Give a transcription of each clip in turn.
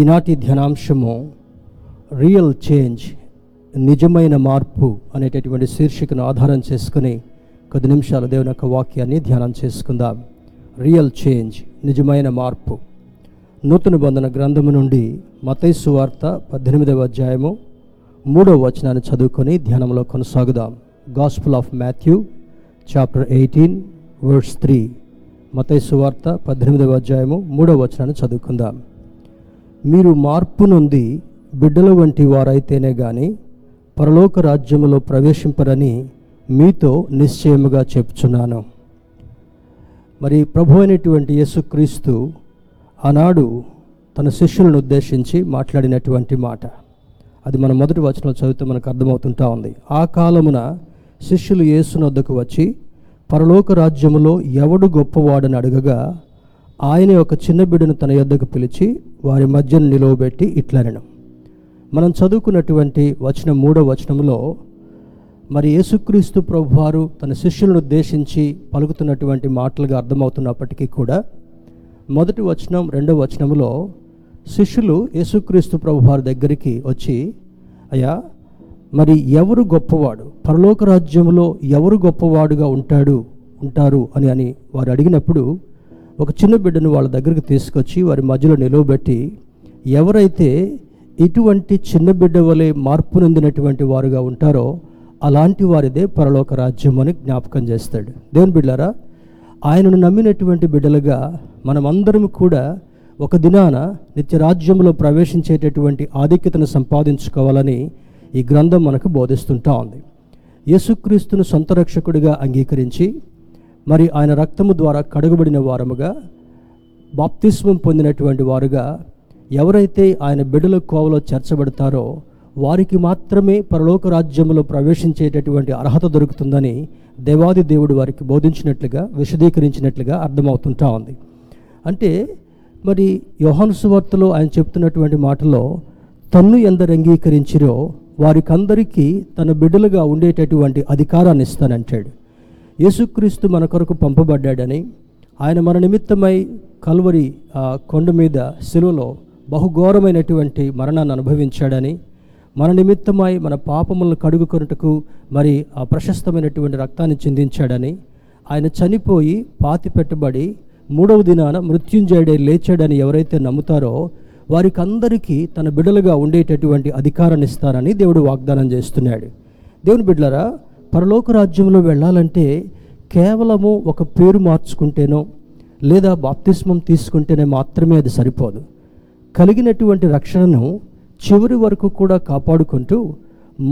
ఈనాటి ధ్యానాంశము real change, నిజమైన మార్పు అనేటటువంటి శీర్షికను ఆధారం చేసుకుని కొద్ది నిమిషాలు దేవుని యొక్క వాక్యాన్ని ధ్యానం చేసుకుందాం. రియల్ చేంజ్, నిజమైన మార్పు. నూతన బంధన గ్రంథము నుండి మత్తయి సువార్త 18వ అధ్యాయము 3వ వచనాన్ని చదువుకొని ధ్యానంలో కొనసాగుదాం. Gospel of Matthew chapter 18 verse 3. మత్తయి సువార్త 18వ అధ్యాయము 3వ వచనాన్ని చదువుకుందాం. మీరు మార్పు నుండి బిడ్డల వంటి వారైతేనే గాని పరలోక రాజ్యములో ప్రవేశింపరని మీతో నిశ్చయముగా చెప్తున్నాను. మరి ప్రభు అయినటువంటి యేసుక్రీస్తు ఆనాడు తన శిష్యులను ఉద్దేశించి మాట్లాడినటువంటి మాట అది మన మొదటి వచనంలో చదివితే మనకు అర్థమవుతుంటా ఉంది. ఆ కాలమున శిష్యులు యేసునొద్దకు వచ్చి పరలోక రాజ్యములో ఎవడు గొప్పవాడని అడగగా ఆయన ఒక చిన్న బిడ్డను తన యొద్దకు పిలిచి వారి మధ్యను నిలువబెట్టి ఇట్లనెను. మనం చదువుకున్నటువంటి వచనం 3వ వచనంలో మరి యేసుక్రీస్తు ప్రభువారు తన శిష్యులను ఉద్దేశించి పలుకుతున్నటువంటి మాటలుగా అర్థమవుతున్నప్పటికీ కూడా మొదటి వచనం 2వ వచనంలో శిష్యులు యేసుక్రీస్తు ప్రభువారి దగ్గరికి వచ్చి, అయ్యా మరి ఎవరు గొప్పవాడు, పరలోక రాజ్యంలో ఎవరు గొప్పవాడుగా ఉంటారు అని వారు అడిగినప్పుడు ఒక చిన్న బిడ్డను వాళ్ళ దగ్గరికి తీసుకొచ్చి వారి మధ్యలో నిలువబెట్టి ఎవరైతే ఇటువంటి చిన్న బిడ్డ వలె మార్పు నొందినటువంటి వారుగా ఉంటారో అలాంటి వారిదే పరలోక రాజ్యం అని జ్ఞాపకం చేస్తాడు. దేవుని బిడ్డలారా, ఆయనను నమ్మినటువంటి బిడ్డలుగా మనమందరం కూడా ఒక దినాన నిత్యరాజ్యంలో ప్రవేశించేటటువంటి ఆధిక్యతను సంపాదించుకోవాలని ఈ గ్రంథం మనకు బోధిస్తుంటా ఉంది. యేసుక్రీస్తును సొంత రక్షకుడిగా అంగీకరించి మరి ఆయన రక్తము ద్వారా కడగబడిన వారముగా బాప్తిస్మం పొందినటువంటి వారుగా ఎవరైతే ఆయన బిడ్డల కోవలో చేర్చబడతారో వారికి మాత్రమే పరలోక రాజ్యంలో ప్రవేశించేటటువంటి అర్హత దొరుకుతుందని దేవాది దేవుడు వారికి బోధించినట్లుగా విశదీకరించినట్లుగా అర్థమవుతుంటా ఉంది. అంటే మరి యోహాను సువార్తలో ఆయన చెప్తున్నటువంటి మాటలో తన్ను ఎందరు అంగీకరించిరో వారికందరికీ తన బిడ్డలుగా ఉండేటటువంటి అధికారాన్ని ఇస్తానంటాడు. యేసుక్రీస్తు మన కొరకు పంపబడ్డాడని, ఆయన మన నిమిత్తమై కల్వరి కొండ మీద శిలువలో బహుఘోరమైనటువంటి మరణాన్ని అనుభవించాడని, మన నిమిత్తమై మన పాపములను కడుగుకొనుటకు మరి ఆ ప్రశస్తమైనటువంటి రక్తాన్ని చిందించాడని, ఆయన చనిపోయి పాతి పెట్టబడి 3వ దినాన మృత్యుంజయుడే లేచాడని ఎవరైతే నమ్ముతారో వారికి అందరికీ తన బిడ్డలుగా ఉండేటటువంటి అధికారాన్ని ఇస్తారని దేవుడు వాగ్దానం చేస్తున్నాడు. దేవుని బిడ్డలారా, పరలోక రాజ్యంలో వెళ్ళాలంటే కేవలము ఒక పేరు మార్చుకుంటేనో లేదా బాప్తిస్మం తీసుకుంటేనే మాత్రమే అది సరిపోదు. కలిగినటువంటి రక్షణను చివరి వరకు కూడా కాపాడుకుంటూ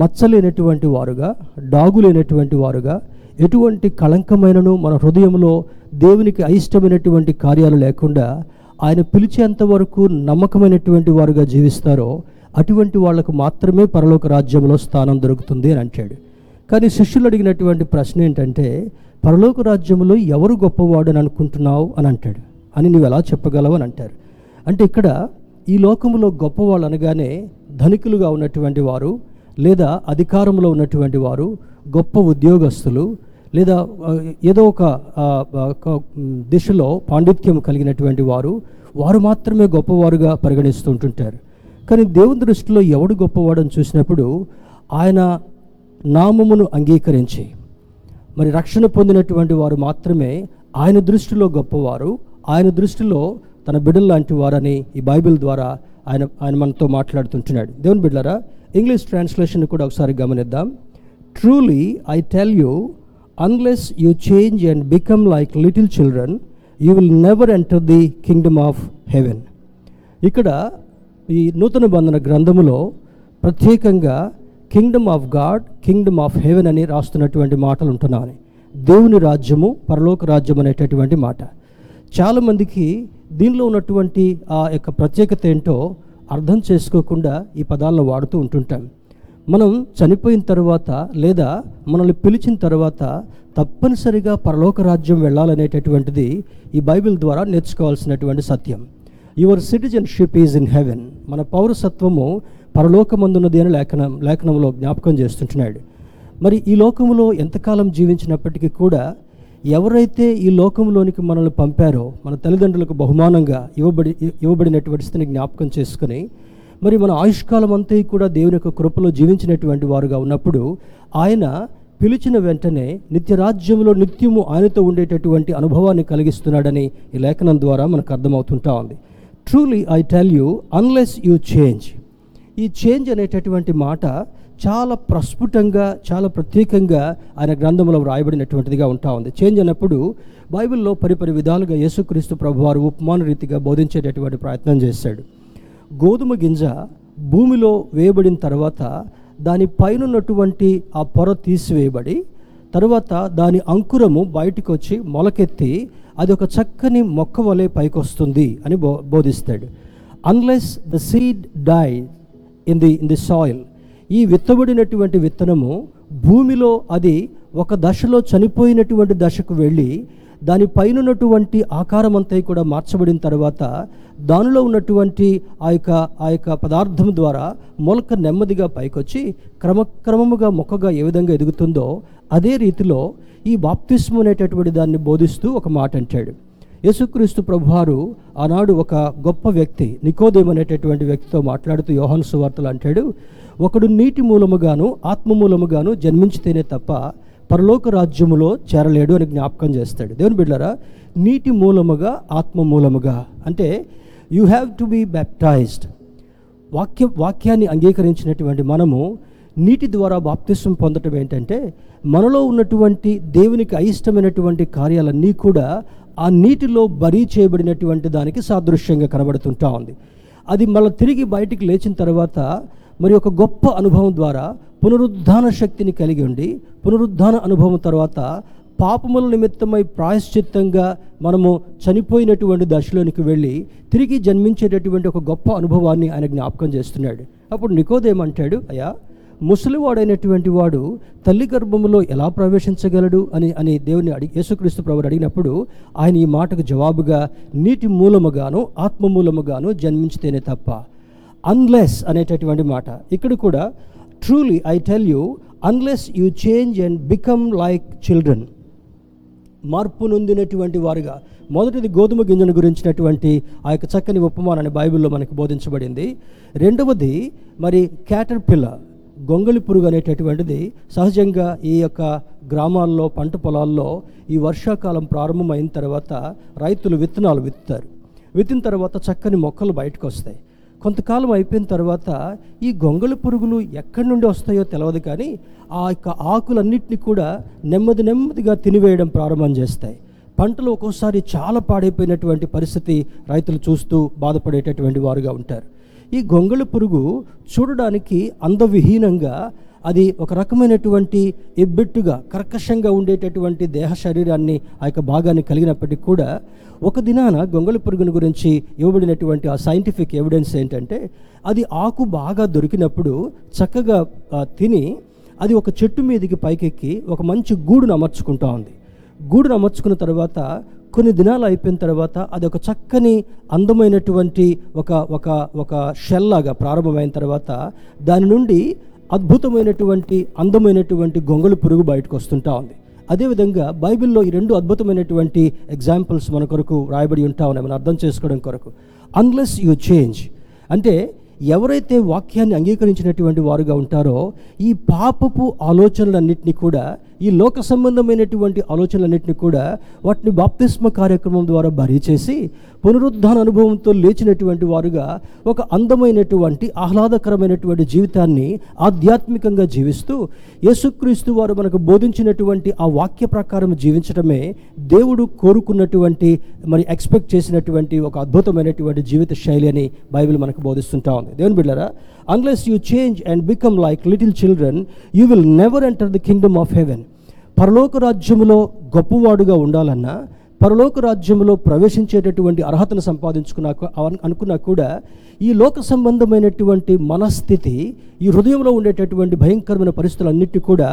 మచ్చలేనటువంటి వారుగా, డాగులేనటువంటి వారుగా, ఎటువంటి కళంకమైనను మన హృదయంలో దేవునికి అయిష్టమైనటువంటి కార్యాలు లేకుండా ఆయన పిలిచేంత వరకు నమ్మకమైనటువంటి వారుగా జీవిస్తారో అటువంటి వాళ్లకు మాత్రమే పరలోక రాజ్యంలో స్థానం దొరుకుతుంది అని అంటాడు. కానీ శిష్యులు అడిగినటువంటి ప్రశ్న ఏంటంటే, పరలోక రాజ్యంలో ఎవరు గొప్పవాడు అని అనుకుంటున్నావు అని అంటాడు అని నువ్వు ఎలా చెప్పగలవు అని అంటారు. అంటే ఇక్కడ ఈ లోకంలో గొప్పవాళ్ళు అనగానే ధనికులుగా ఉన్నటువంటి వారు, లేదా అధికారంలో ఉన్నటువంటి వారు, గొప్ప ఉద్యోగస్తులు, లేదా ఏదో ఒక దిశలో పాండిత్యం కలిగినటువంటి వారు మాత్రమే గొప్పవారుగా పరిగణిస్తూ ఉంటుంటారు. కానీ దేవుని దృష్టిలో ఎవడు గొప్పవాడని చూసినప్పుడు ఆయన నామమును అంగీకరించి మరి రక్షణ పొందినటువంటి వారు మాత్రమే ఆయన దృష్టిలో గొప్పవారు, ఆయన దృష్టిలో తన బిడ్డలు లాంటి వారని ఈ బైబిల్ ద్వారా ఆయన మనతో మాట్లాడుతుంటున్నాడు. దేవుని బిడ్డలారా, ఇంగ్లీష్ ట్రాన్స్లేషన్ కూడా ఒకసారి గమనిద్దాం. Truly I tell you, unless you change and become like little children you will never enter the kingdom of heaven. ఇక్కడ ఈ నూతన బంధన గ్రంథములో ప్రత్యేకంగా kingdom of God, kingdom of heaven అని రాస్తున్నటువంటి మాటలు ఉంటున్నాను. దేవుని రాజ్యము, పరలోక రాజ్యం అనేటటువంటి మాట చాలామందికి దీనిలో ఉన్నటువంటి ఆ యొక్క ప్రత్యేకత ఏంటో అర్థం చేసుకోకుండా ఈ పదాలను వాడుతూ ఉంటుంటాం. మనం చనిపోయిన తర్వాత లేదా మనల్ని పిలిచిన తర్వాత తప్పనిసరిగా పరలోక రాజ్యం వెళ్ళాలనేటటువంటిది ఈ బైబిల్ ద్వారా నేర్చుకోవాల్సినటువంటి సత్యం. Your citizenship is in heaven. మన పౌరసత్వము పరలోకమందున్నది అని లేఖనంలో జ్ఞాపకం చేస్తుంటున్నాడు. మరి ఈ లోకంలో ఎంతకాలం జీవించినప్పటికీ కూడా ఎవరైతే ఈ లోకంలోనికి మనల్ని పంపారో మన తల్లిదండ్రులకు బహుమానంగా ఇవ్వబడినటువంటి స్థితిని జ్ఞాపకం చేసుకుని మరి మన ఆయుష్కాలం అంతా కూడా దేవుని యొక్క కృపలో జీవించినటువంటి వారుగా ఉన్నప్పుడు ఆయన పిలిచిన వెంటనే నిత్యరాజ్యంలో నిత్యము ఆయనతో ఉండేటటువంటి అనుభవాన్ని కలిగిస్తున్నాడని ఈ లేఖనం ద్వారా మనకు అర్థమవుతుంటా ఉంది. Truly I tell you unless you change. ఈ చేంజ్ అనేటటువంటి మాట చాలా ప్రస్ఫుటంగా చాలా ప్రత్యేకంగా ఆయన గ్రంథంలో వ్రాయబడినటువంటిదిగా ఉంటా ఉంది. చేంజ్ అన్నప్పుడు బైబిల్లో పరిపరి విధాలుగా యేసుక్రీస్తు ప్రభువారు ఉపమాన రీతిగా బోధించేటటువంటి ప్రయత్నం చేశాడు. గోధుమ గింజ భూమిలో వేయబడిన తర్వాత దాని పైనన్నటువంటి ఆ పొర తీసివేయబడి తర్వాత దాని అంకురము బయటకు వచ్చి మొలకెత్తి అది ఒక చక్కని మొక్క వలె పైకి వస్తుంది అని బోధిస్తాడు. Unless the seed die in the soil, ఈ విత్తబడినటువంటి విత్తనము భూమిలో అది ఒక దశలో చనిపోయినటువంటి దశకు వెళ్ళి దానిపైనటువంటి ఆకారం అంతా కూడా మార్చబడిన తర్వాత దానిలో ఉన్నటువంటి ఆ యొక్క పదార్థం ద్వారా మొలక నెమ్మదిగా పైకొచ్చి క్రమక్రమముగా మొక్కగా ఏ విధంగా ఎదుగుతుందో అదే రీతిలో ఈ బాప్తిస్ము అనేటటువంటి దాన్ని బోధిస్తూ ఒక మాట అంటాడు. యేసుక్రీస్తు ప్రభువారు ఆనాడు ఒక గొప్ప వ్యక్తి నికోదేము అనేటటువంటి వ్యక్తితో మాట్లాడుతూ యోహాను సువార్తలో అంటాడు, ఒకడు నీటి మూలముగాను ఆత్మ మూలముగాను జన్మించితేనే తప్ప పరలోక రాజ్యములో చేరలేడు అని జ్ఞాపకం చేస్తాడు. దేవుని బిడ్డలారా, నీటి మూలముగా ఆత్మ మూలముగా అంటే you have to be baptised. వాక్యాన్ని అంగీకరించినటువంటి మనము నీటి ద్వారా బాప్తిస్వం పొందటం ఏంటంటే మనలో ఉన్నటువంటి దేవునికి అయిష్టమైనటువంటి కార్యాలన్నీ కూడా ఆ నీటిలో బరీ చేయబడినటువంటి దానికి సాదృశ్యంగా కనబడుతుంటా ఉంది. అది మళ్ళీ తిరిగి బయటికి లేచిన తర్వాత మరి ఒక గొప్ప అనుభవం ద్వారా పునరుద్ధాన శక్తిని కలిగి ఉండి పునరుద్ధాన అనుభవం తర్వాత పాపముల నిమిత్తమై ప్రాయశ్చిత్తంగా మనము చనిపోయినటువంటి దశలోనికి వెళ్ళి తిరిగి జన్మించేటటువంటి ఒక గొప్ప అనుభవాన్ని ఆయన జ్ఞాపకం చేస్తున్నాడు. అప్పుడు నికోదేము అంటాడు, అయ్యా ముసలివాడైనటువంటి వాడు తల్లి గర్భములో ఎలా ప్రవేశించగలడు అని దేవుని యేసుక్రీస్తు ప్రభువు అడిగినప్పుడు ఆయన ఈ మాటకు జవాబుగా నీటి మూలముగాను ఆత్మ మూలముగాను జన్మించితేనే తప్ప. అన్లెస్ అనేటటువంటి మాట ఇక్కడ కూడా truly I tell you unless you change and become like children, మార్పు నొందినటువంటి వారుగా. మొదటిది గోధుమ గింజను గురించినటువంటి ఆ యొక్క చక్కని ఉపమానాన్ని బైబిల్లో మనకు బోధించబడింది. రెండవది మరి క్యాటర్ పిల్ల గొంగళి పురుగు అనేటటువంటిది సహజంగా ఈ యొక్క గ్రామాల్లో పంట పొలాల్లో ఈ వర్షాకాలం ప్రారంభమైన తర్వాత రైతులు విత్తనాలు విత్తుతారు. విత్తిన తర్వాత చక్కని మొక్కలు బయటకు వస్తాయి. కొంతకాలం అయిపోయిన తర్వాత ఈ గొంగళి పురుగులు ఎక్కడి నుండి వస్తాయో తెలియదు, కానీ ఆ యొక్క ఆకులన్నింటినీ కూడా నెమ్మదిగా తినివేయడం ప్రారంభం చేస్తాయి. పంటలు ఒక్కోసారి చాలా పాడైపోయినటువంటి పరిస్థితి రైతులు చూస్తూ బాధపడేటటువంటి వారుగా ఉంటారు. ఈ గొంగళి పురుగు చూడడానికి అందవిహీనంగా అది ఒక రకమైనటువంటి ఎబ్బెట్టుగా కర్కశంగా ఉండేటటువంటి దేహ శరీరాన్ని ఆ యొక్క భాగాన్ని కలిగినప్పటికీ కూడా ఒక దినాన గొంగళి పురుగుని గురించి ఇవ్వబడినటువంటి ఆ సైంటిఫిక్ ఎవిడెన్స్ ఏంటంటే అది ఆకు బాగా దొరికినప్పుడు చక్కగా తిని అది ఒక చెట్టు మీదకి పైకెక్కి ఒక మంచి గూడును అమర్చుకుంటా ఉంది. గూడును అమర్చుకున్న తర్వాత కొన్ని దినాలు అయిపోయిన తర్వాత అది ఒక చక్కని అందమైనటువంటి ఒక ఒక ఒక షెల్ లాగా ప్రారంభమైన తర్వాత దాని నుండి అద్భుతమైనటువంటి అందమైనటువంటి గొంగళి పురుగు బయటకు వస్తుంటా ఉంది. అదేవిధంగా బైబిల్లో ఈ రెండు అద్భుతమైనటువంటి ఎగ్జాంపుల్స్ మన కొరకు రాయబడి ఉంటా ఉన్నాయి మనం అర్థం చేసుకోవడం కొరకు. అన్లెస్ యూ చేంజ్ అంటే ఎవరైతే వాక్యాన్ని అంగీకరించినటువంటి వారుగా ఉంటారో ఈ పాపపు ఆలోచనలన్నింటినీ కూడా ఈ లోక సంబంధమైనటువంటి ఆలోచనలన్నింటినీ కూడా వాటిని బాప్తిస్మ కార్యక్రమం ద్వారా భరీ చేసి పునరుద్ధాన అనుభవంతో లేచినటువంటి వారుగా ఒక అందమైనటువంటి ఆహ్లాదకరమైనటువంటి జీవితాన్ని ఆధ్యాత్మికంగా జీవిస్తూ యేసుక్రీస్తు వారు మనకు బోధించినటువంటి ఆ వాక్య ప్రకారం జీవించడమే దేవుడు కోరుకున్నటువంటి మరి ఎక్స్పెక్ట్ చేసినటువంటి ఒక అద్భుతమైనటువంటి జీవిత శైలి అని బైబిల్ మనకు బోధిస్తుంటా ఉంది. దేవుని బిడ్డలారా, unless you change and become like little children you will never enter the kingdom of heaven. పరలోక రాజ్యములో గొప్పవాడుగా ఉండాలన్నా పరలోక రాజ్యంలో ప్రవేశించేటటువంటి అర్హతను సంపాదించుకున్నాక అనుకున్నా కూడా ఈ లోక సంబంధమైనటువంటి మనస్థితి, ఈ హృదయంలో ఉండేటటువంటి భయంకరమైన పరిస్థితులన్నిటి కూడా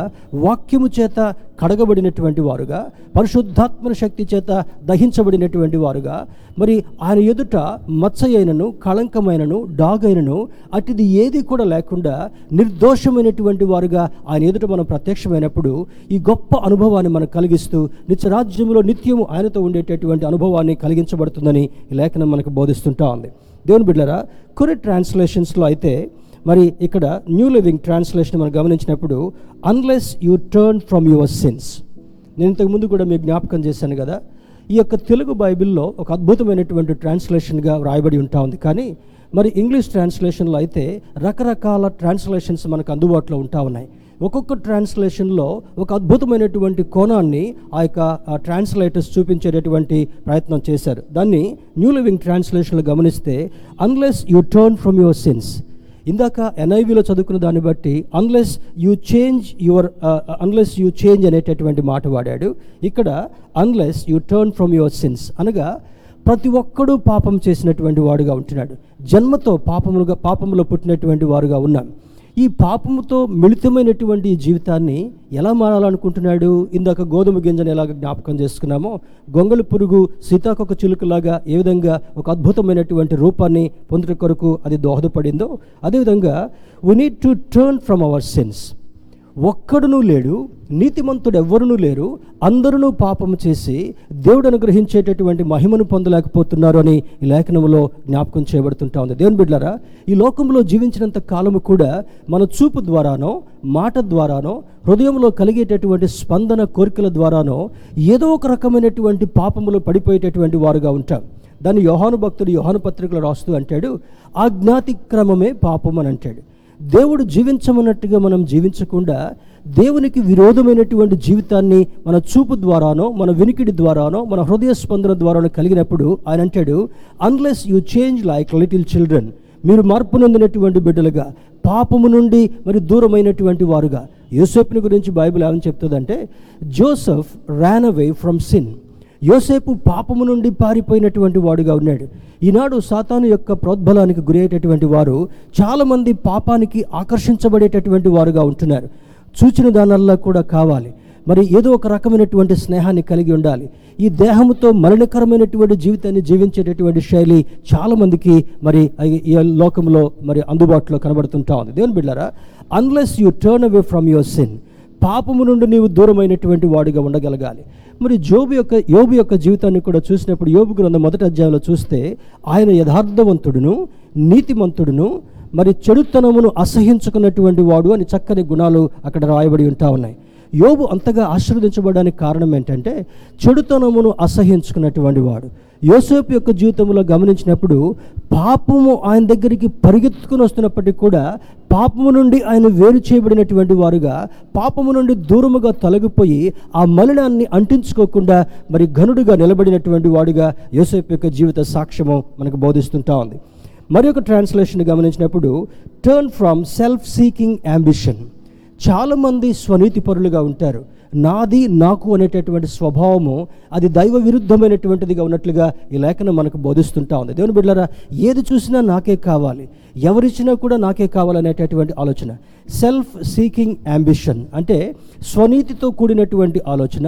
వాక్యము చేత కడగబడినటువంటి వారుగా, పరిశుద్ధాత్మ శక్తి చేత దహించబడినటువంటి వారుగా, మరి ఆయన ఎదుట మచ్చయైనను కళంకమైనను డాగైనను అటుది ఏది కూడా లేకుండా నిర్దోషమైనటువంటి వారుగా ఆయన ఎదుట మనం ప్రత్యక్షమైనప్పుడు ఈ గొప్ప అనుభవాన్ని మనం కలిగిస్తూ నిత్యరాజ్యంలో నిత్యము ఆయనతో ఉండేటటువంటి అనుభవాన్ని కలిగించబడుతుందని ఈ లేఖనం మనకు బోధిస్తుంటా ఉంది. దేవుని బిడ్డలారా, కొన్ని ట్రాన్స్లేషన్స్లో అయితే మరి ఇక్కడ న్యూ లివింగ్ ట్రాన్స్లేషన్ మనం గమనించినప్పుడు unless you turn from your sins, నేను ఇంతకుముందు కూడా మీకు జ్ఞాపకం చేశాను కదా, ఈ యొక్క తెలుగు బైబిల్లో ఒక అద్భుతమైనటువంటి ట్రాన్స్లేషన్గా వ్రాయబడి ఉంటా ఉంది. కానీ మరి ఇంగ్లీష్ ట్రాన్స్లేషన్లో అయితే రకరకాల ట్రాన్స్లేషన్స్ మనకు అందుబాటులో ఉంటా ఉన్నాయి. ఒక్కొక్క ట్రాన్స్లేషన్లో ఒక అద్భుతమైనటువంటి కోణాన్ని ఆ యొక్క ట్రాన్స్లేటర్స్ చూపించేటటువంటి ప్రయత్నం చేశారు. దాన్ని న్యూ లివింగ్ ట్రాన్స్లేషన్లో గమనిస్తే unless you turn from your sins, ఇందాక ఎన్ఐవిలో చదువుకున్న దాన్ని బట్టి అన్లెస్ యూ చేంజ్ అనేటటువంటి మాట వాడాడు. ఇక్కడ unless you turn from your sins అనగా ప్రతి ఒక్కడూ పాపం చేసినటువంటి వాడుగా ఉంటున్నాడు. జన్మతో పాపములో పుట్టినటువంటి వారుగా ఉన్నాం. ఈ పాపముతో మిళితమైనటువంటి జీవితాన్ని ఎలా మారాలనుకుంటున్నాడు? ఇందాక గోధుమ గింజను ఎలాగ జ్ఞాపకం చేసుకున్నామో, గొంగళి పురుగు సీతాకొక చిలుకలాగా ఏ విధంగా ఒక అద్భుతమైనటువంటి రూపాన్ని పొందుట కొరకు అది దోహదపడిందో, అదేవిధంగా we need to turn from our sins. ఒక్కడునూ లేడు, నీతిమంతుడు ఎవ్వరూ లేరు, అందరూ పాపము చేసి దేవుడు అనుగ్రహించేటటువంటి మహిమను పొందలేకపోతున్నారు అని ఈ లేఖనంలో జ్ఞాపకం చేయబడుతుంటా ఉంది. దేవుని బిడ్డలారా, ఈ లోకంలో జీవించినంత కాలము కూడా మన చూపు ద్వారానో, మాట ద్వారానో, హృదయంలో కలిగేటటువంటి స్పందన కోరికల ద్వారానో ఏదో ఒక రకమైనటువంటి పాపములో పడిపోయేటటువంటి వారుగా ఉంటాం. దాన్ని యోహాను భక్తుడు యోహాను పత్రికలో రాస్తూ అంటాడు, ఆజ్ఞాతిక్రమమే పాపం అని అంటాడు. దేవుడు జీవించమన్నట్టుగా మనం జీవించకుండా దేవునికి విరోధమైనటువంటి జీవితాన్ని మన చూపు ద్వారానో, మన వినికిడి ద్వారానో, మన హృదయ స్పందన ద్వారానో కలిగినప్పుడు ఆయన అంటాడు unless you change like little children, మీరు మార్పు నొందినటువంటి బిడ్డలుగా, పాపము నుండి మరి దూరమైనటువంటి వారుగా. యోసేపుని గురించి బైబిల్ ఏమని చెప్తుందంటే, Joseph ran away from sin, యోసేపు పాపము నుండి పారిపోయినటువంటి వాడుగా ఉన్నాడు. ఈనాడు సాతాను యొక్క ప్రోద్బలానికి గురయ్యేటటువంటి వారు చాలామంది పాపానికి ఆకర్షించబడేటటువంటి వారుగా ఉంటున్నారు. చూచిన దానల్లా కూడా కావాలి, మరి ఏదో ఒక రకమైనటువంటి స్నేహాన్ని కలిగి ఉండాలి. ఈ దేహంతో మలినకరమైనటువంటి జీవితాన్ని జీవించేటటువంటి శైలి చాలామందికి మరి ఈ లోకంలో మరి అందుబాటులో కనబడుతుంటా ఉంది. దేవుని బిడ్డలారా, unless you turn away from your sin, పాపము నుండి నీవు దూరమైనటువంటి వాడిగా ఉండగలగాలి. మరి యోబు యొక్క జీవితాన్ని కూడా చూసినప్పుడు, యోబు గ్రంథం మొదటి అధ్యాయంలో చూస్తే ఆయన యథార్థవంతుడును, నీతిమంతుడును, మరి చెడుతనమును అసహించుకున్నటువంటి వాడు అని చక్కని గుణాలు అక్కడ రాయబడి ఉంటా ఉన్నాయి. యోబు అంతగా ఆశీర్వదించబడడానికి కారణం ఏంటంటే చెడుతనమును అసహించుకున్నటువంటి వాడు. యోసేపు యొక్క జీవితంలో గమనించినప్పుడు పాపము ఆయన దగ్గరికి పరిగెత్తుకుని వస్తున్నప్పటికీ కూడా పాపము నుండి ఆయన వేరు చేయబడినటువంటి వారుగా, పాపము నుండి దూరముగా తొలగిపోయి ఆ మలినాన్ని అంటించుకోకుండా మరి ఘనుడిగా నిలబడినటువంటి వాడుగా యోసేపు యొక్క జీవిత సాక్ష్యము మనకు బోధిస్తుంటా ఉంది. మరి ఒక ట్రాన్స్లేషన్ గమనించినప్పుడు turn from self seeking ambition. చాలామంది స్వనీతి పరులుగా ఉంటారు. నాది నాకు అనేటటువంటి స్వభావము అది దైవ విరుద్ధమైనటువంటిదిగా ఉన్నట్లుగా ఈ లేఖనం మనకు బోధిస్తుంటా ఉంది. దేవుని బిడ్డలారా, ఏది చూసినా నాకే కావాలి, ఎవరిచ్చినా కూడా నాకే కావాలనేటటువంటి ఆలోచన, సెల్ఫ్ సీకింగ్ అంబిషన్ అంటే స్వనీతితో కూడినటువంటి ఆలోచన,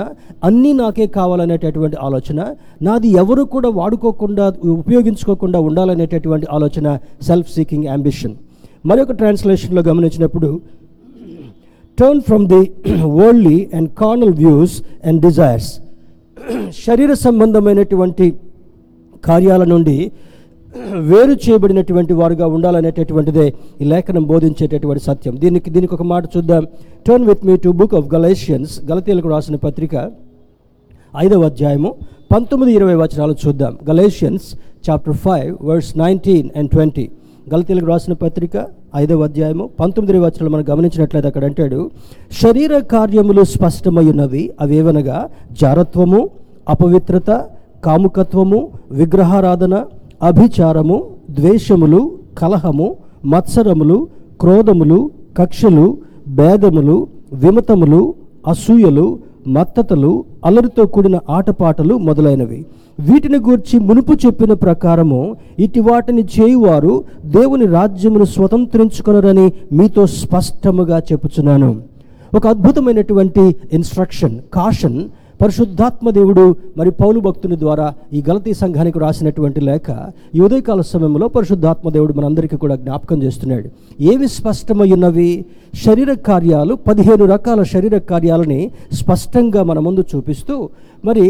అన్నీ నాకే కావాలనేటటువంటి ఆలోచన, నాది ఎవరు కూడా వాడుకోకుండా ఉపయోగించుకోకుండా ఉండాలనేటటువంటి ఆలోచన, సెల్ఫ్ సీకింగ్ అంబిషన్. మరొక ట్రాన్స్లేషన్లో గమనించినప్పుడు Turn from the worldly and carnal views and desires. శరీర సంబంధమైనటువంటి కార్యాల నుండి వేరు చేయబడినటువంటి వారుగా ఉండాలనేటటువంటిదే ఈ లేఖనం బోధించేటటువంటి సత్యం. దీనికి ఒక మాట చూద్దాం. Turn with me to book of Galatians, గలతీయులకు రాసిన పత్రిక 5వ అధ్యాయము 19-20 వచనాలు చూద్దాం. Galatians chapter 5 verse 19 and 20. గలతీయులకు రాసిన పత్రిక 5వ అధ్యాయము 19 వచనాలు మనం గమనించినట్లయితే అక్కడ అంటాడు, శరీర కార్యములు స్పష్టమయ్యున్నవి, అవేవనగా జారత్వము, అపవిత్రత, కాముకత్వము, విగ్రహారాధన, అభిచారము, ద్వేషములు, కలహము, మత్సరములు, క్రోధములు, కక్షలు, భేదములు, విమతములు, అసూయలు, మత్తతలు, అలరితో కూడిన ఆటపాటలు మొదలైనవి. వీటిని గూర్చి మునుపు చెప్పిన ప్రకారము ఇటు వాటిని చేయువారు దేవుని రాజ్యమును స్వతంత్రించుకొనరని మీతో స్పష్టముగా చెప్పుచున్నాను. ఒక అద్భుతమైనటువంటి ఇన్స్ట్రక్షన్, కాషన్ పరిశుద్ధాత్మ దేవుడు మరి పౌలు భక్తుని ద్వారా ఈ గలతీ సంఘానికి రాసినటువంటి లేఖ ఈ ఉదయకాల సమయంలో పరిశుద్ధాత్మ దేవుడు మనందరికీ కూడా జ్ఞాపకం చేస్తున్నాడు. ఏవి స్పష్టమయ్యున్నవి? శరీర కార్యాలు, 15 రకాల శరీర కార్యాలని స్పష్టంగా మన ముందు చూపిస్తూ మరి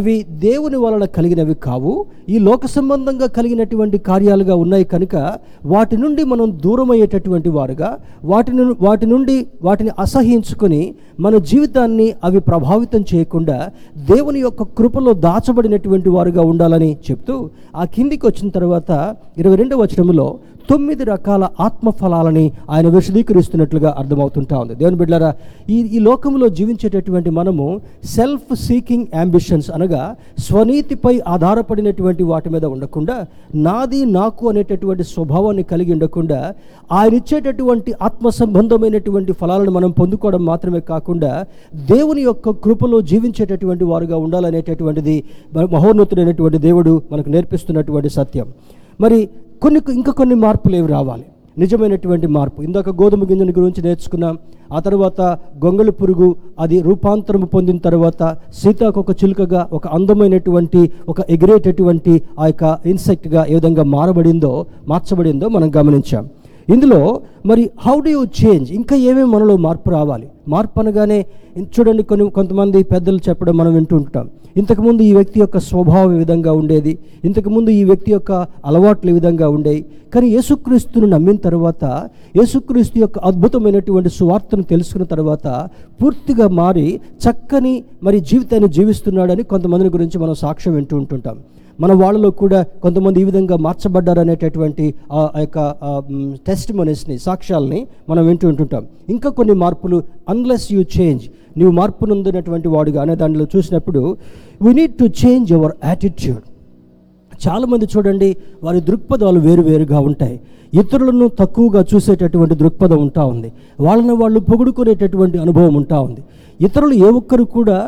అవి దేవుని వలన కలిగినవి కావు, ఈ లోక సంబంధంగా కలిగినటువంటి కార్యాలుగా ఉన్నాయి కనుక వాటి నుండి మనం దూరమయ్యేటటువంటి వారుగా, వాటిని అసహించుకొని మన జీవితాన్ని అవి ప్రభావితం చేయకుండా దేవుని యొక్క కృపలో దాచబడినటువంటి వారుగా ఉండాలని చెప్తూ ఆ కిందికి వచ్చిన తర్వాత 22వ వచనంలో 9 రకాల ఆత్మఫలాలని ఆయన విశదీకరిస్తున్నట్లుగా అర్థమవుతుంటా ఉంది. దేవుని బిడ్డలారా, ఈ లోకంలో జీవించేటటువంటి మనము సెల్ఫ్ సీకింగ్ యాంబిషన్స్, అనగా స్వనీతిపై ఆధారపడినటువంటి వాటి మీద ఉండకుండా, నాది నాకు అనేటటువంటి స్వభావాన్ని కలిగి ఉండకుండా, ఆయన ఇచ్చేటటువంటి ఆత్మ సంబంధమైనటువంటి ఫలాలను మనం పొందుకోవడం మాత్రమే కాకుండా దేవుని యొక్క కృపలో జీవించేటటువంటి వారుగా ఉండాలనేటటువంటిది మహోన్నతుడైనటువంటి దేవుడు మనకు నేర్పిస్తున్నటువంటి సత్యం. మరి ఇంకా కొన్ని మార్పులు ఏవి రావాలి? నిజమైనటువంటి మార్పు. ఇందాక గోధుమ గింజని గురించి నేర్చుకున్నాం. ఆ తర్వాత గొంగళి పురుగు అది రూపాంతరం పొందిన తర్వాత సీతాకొక చిలుకగా, ఒక అందమైనటువంటి, ఒక ఎగిరేటటువంటి ఆ యొక్క ఇన్సెక్ట్గా ఏ విధంగా మార్చబడిందో మనం గమనించాం. ఇందులో మరి హౌ డు యూ చేంజ్, ఇంకా ఏమేమి మనలో మార్పు రావాలి? మార్పు అనగానే చూడండి, కొంతమంది పెద్దలు చెప్పడం మనం వింటూ ఉంటాం. ఇంతకుముందు ఈ వ్యక్తి యొక్క స్వభావం ఈ విధంగా ఉండేది, ఇంతకుముందు ఈ వ్యక్తి యొక్క అలవాట్లు ఈ విధంగా ఉండేవి, కానీ యేసుక్రీస్తును నమ్మిన తర్వాత, యేసుక్రీస్తు యొక్క అద్భుతమైనటువంటి సువార్తను తెలుసుకున్న తర్వాత పూర్తిగా మారి చక్కని మరి జీవితాన్ని జీవిస్తున్నాడని కొంతమందిని గురించి మనం సాక్ష్యం వింటూ ఉంటుంటాం. మన వాళ్ళలో కూడా కొంతమంది ఈ విధంగా మార్చబడ్డారనేటటువంటి ఆ యొక్క టెస్ట్ మనీస్ని, సాక్ష్యాలని మనం వింటూ ఉంటుంటాం. ఇంకా కొన్ని మార్పులు, అన్లెస్ యూ చేంజ్, నీవు మార్పు నొందినటువంటి వాడుగా అనే దాంట్లో చూసినప్పుడు we need to change your attitude. చాలామంది చూడండి, వారి దృక్పథాలు వేరువేరుగా ఉంటాయి. ఇతరులను తక్కువగా చూసేటటువంటి దృక్పథం ఉంటా ఉంది, వాళ్ళని వాళ్ళు పొగుడుకునేటటువంటి అనుభవం ఉంటా ఉంది. ఇతరులు ఏ ఒక్కరు కూడా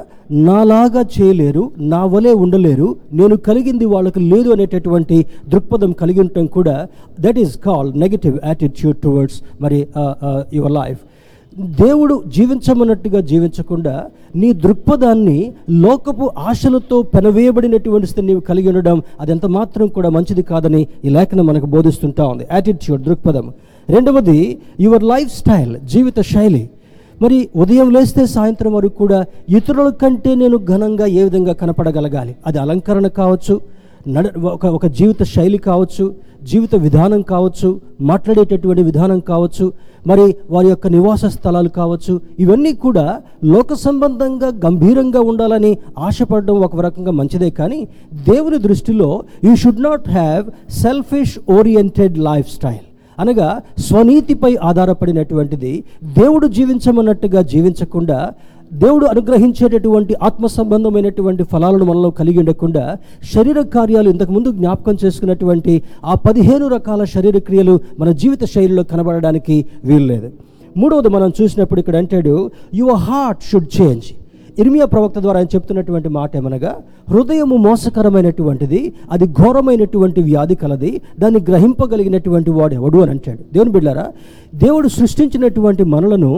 నాలాగా చేయలేరు, నా వలే ఉండలేరు, నేను కలిగింది వాళ్ళకు లేదు అనేటటువంటి దృక్పథం కలిగి ఉండటం కూడా that is called negative attitude towards మరి యువర్ లైఫ్. దేవుడు జీవించమన్నట్టుగా జీవించకుండా నీ దృక్పథాన్ని లోకపు ఆశలతో పెనవేయబడినటువంటి స్థితిని నీవు కలిగి ఉండడం అదెంత మాత్రం కూడా మంచిది కాదని ఈ లేఖనం మనకు బోధిస్తుంటా ఉంది. యాటిట్యూడ్, దృక్పథం. రెండవది యువర్ లైఫ్ స్టైల్, జీవిత శైలి. మరి ఉదయం లేస్తే సాయంత్రం వరకు కూడా ఇతరుల కంటే నేను ఘనంగా ఏ విధంగా కనపడగలగాలి, అది అలంకరణ కావచ్చు, ఒక జీవిత శైలి కావచ్చు, జీవిత విధానం కావచ్చు, మాట్లాడేటటువంటి విధానం కావచ్చు, మరి వారి యొక్క నివాస స్థలాలు కావచ్చు, ఇవన్నీ కూడా లోక సంబంధంగా గంభీరంగా ఉండాలని ఆశపడడం ఒక రకంగా మంచిదే, కానీ దేవుని దృష్టిలో you should not have selfish oriented life style, అనగా స్వనీతిపై ఆధారపడినటువంటిది. దేవుడు జీవించమన్నట్టుగా జీవించకుండా, దేవుడు అనుగ్రహించేటటువంటి ఆత్మ సంబంధమైనటువంటి ఫలాలను మనలో కలిగి ఉండకుండా శరీర కార్యాలు, ఇంతకుముందు జ్ఞాపకం చేసుకున్నటువంటి ఆ 15 రకాల శరీర క్రియలు మన జీవిత శైలిలో కనబడడానికి వీల్లేదు. మూడవది మనం చూసినప్పుడు ఇక్కడ అంటాడు యువర్ హార్ట్ షుడ్ చేంజ్. ఇర్మియా ప్రవక్త ద్వారా ఆయన చెప్తున్నటువంటి మాట ఏమనగా, హృదయము మోసకరమైనటువంటిది, అది ఘోరమైనటువంటి వ్యాధి కలది, దాన్ని గ్రహింపగలిగినటువంటి వాడు ఎవడు అని అంటాడు. దేవుని బిడ్డలారా, దేవుడు సృష్టించినటువంటి మనలను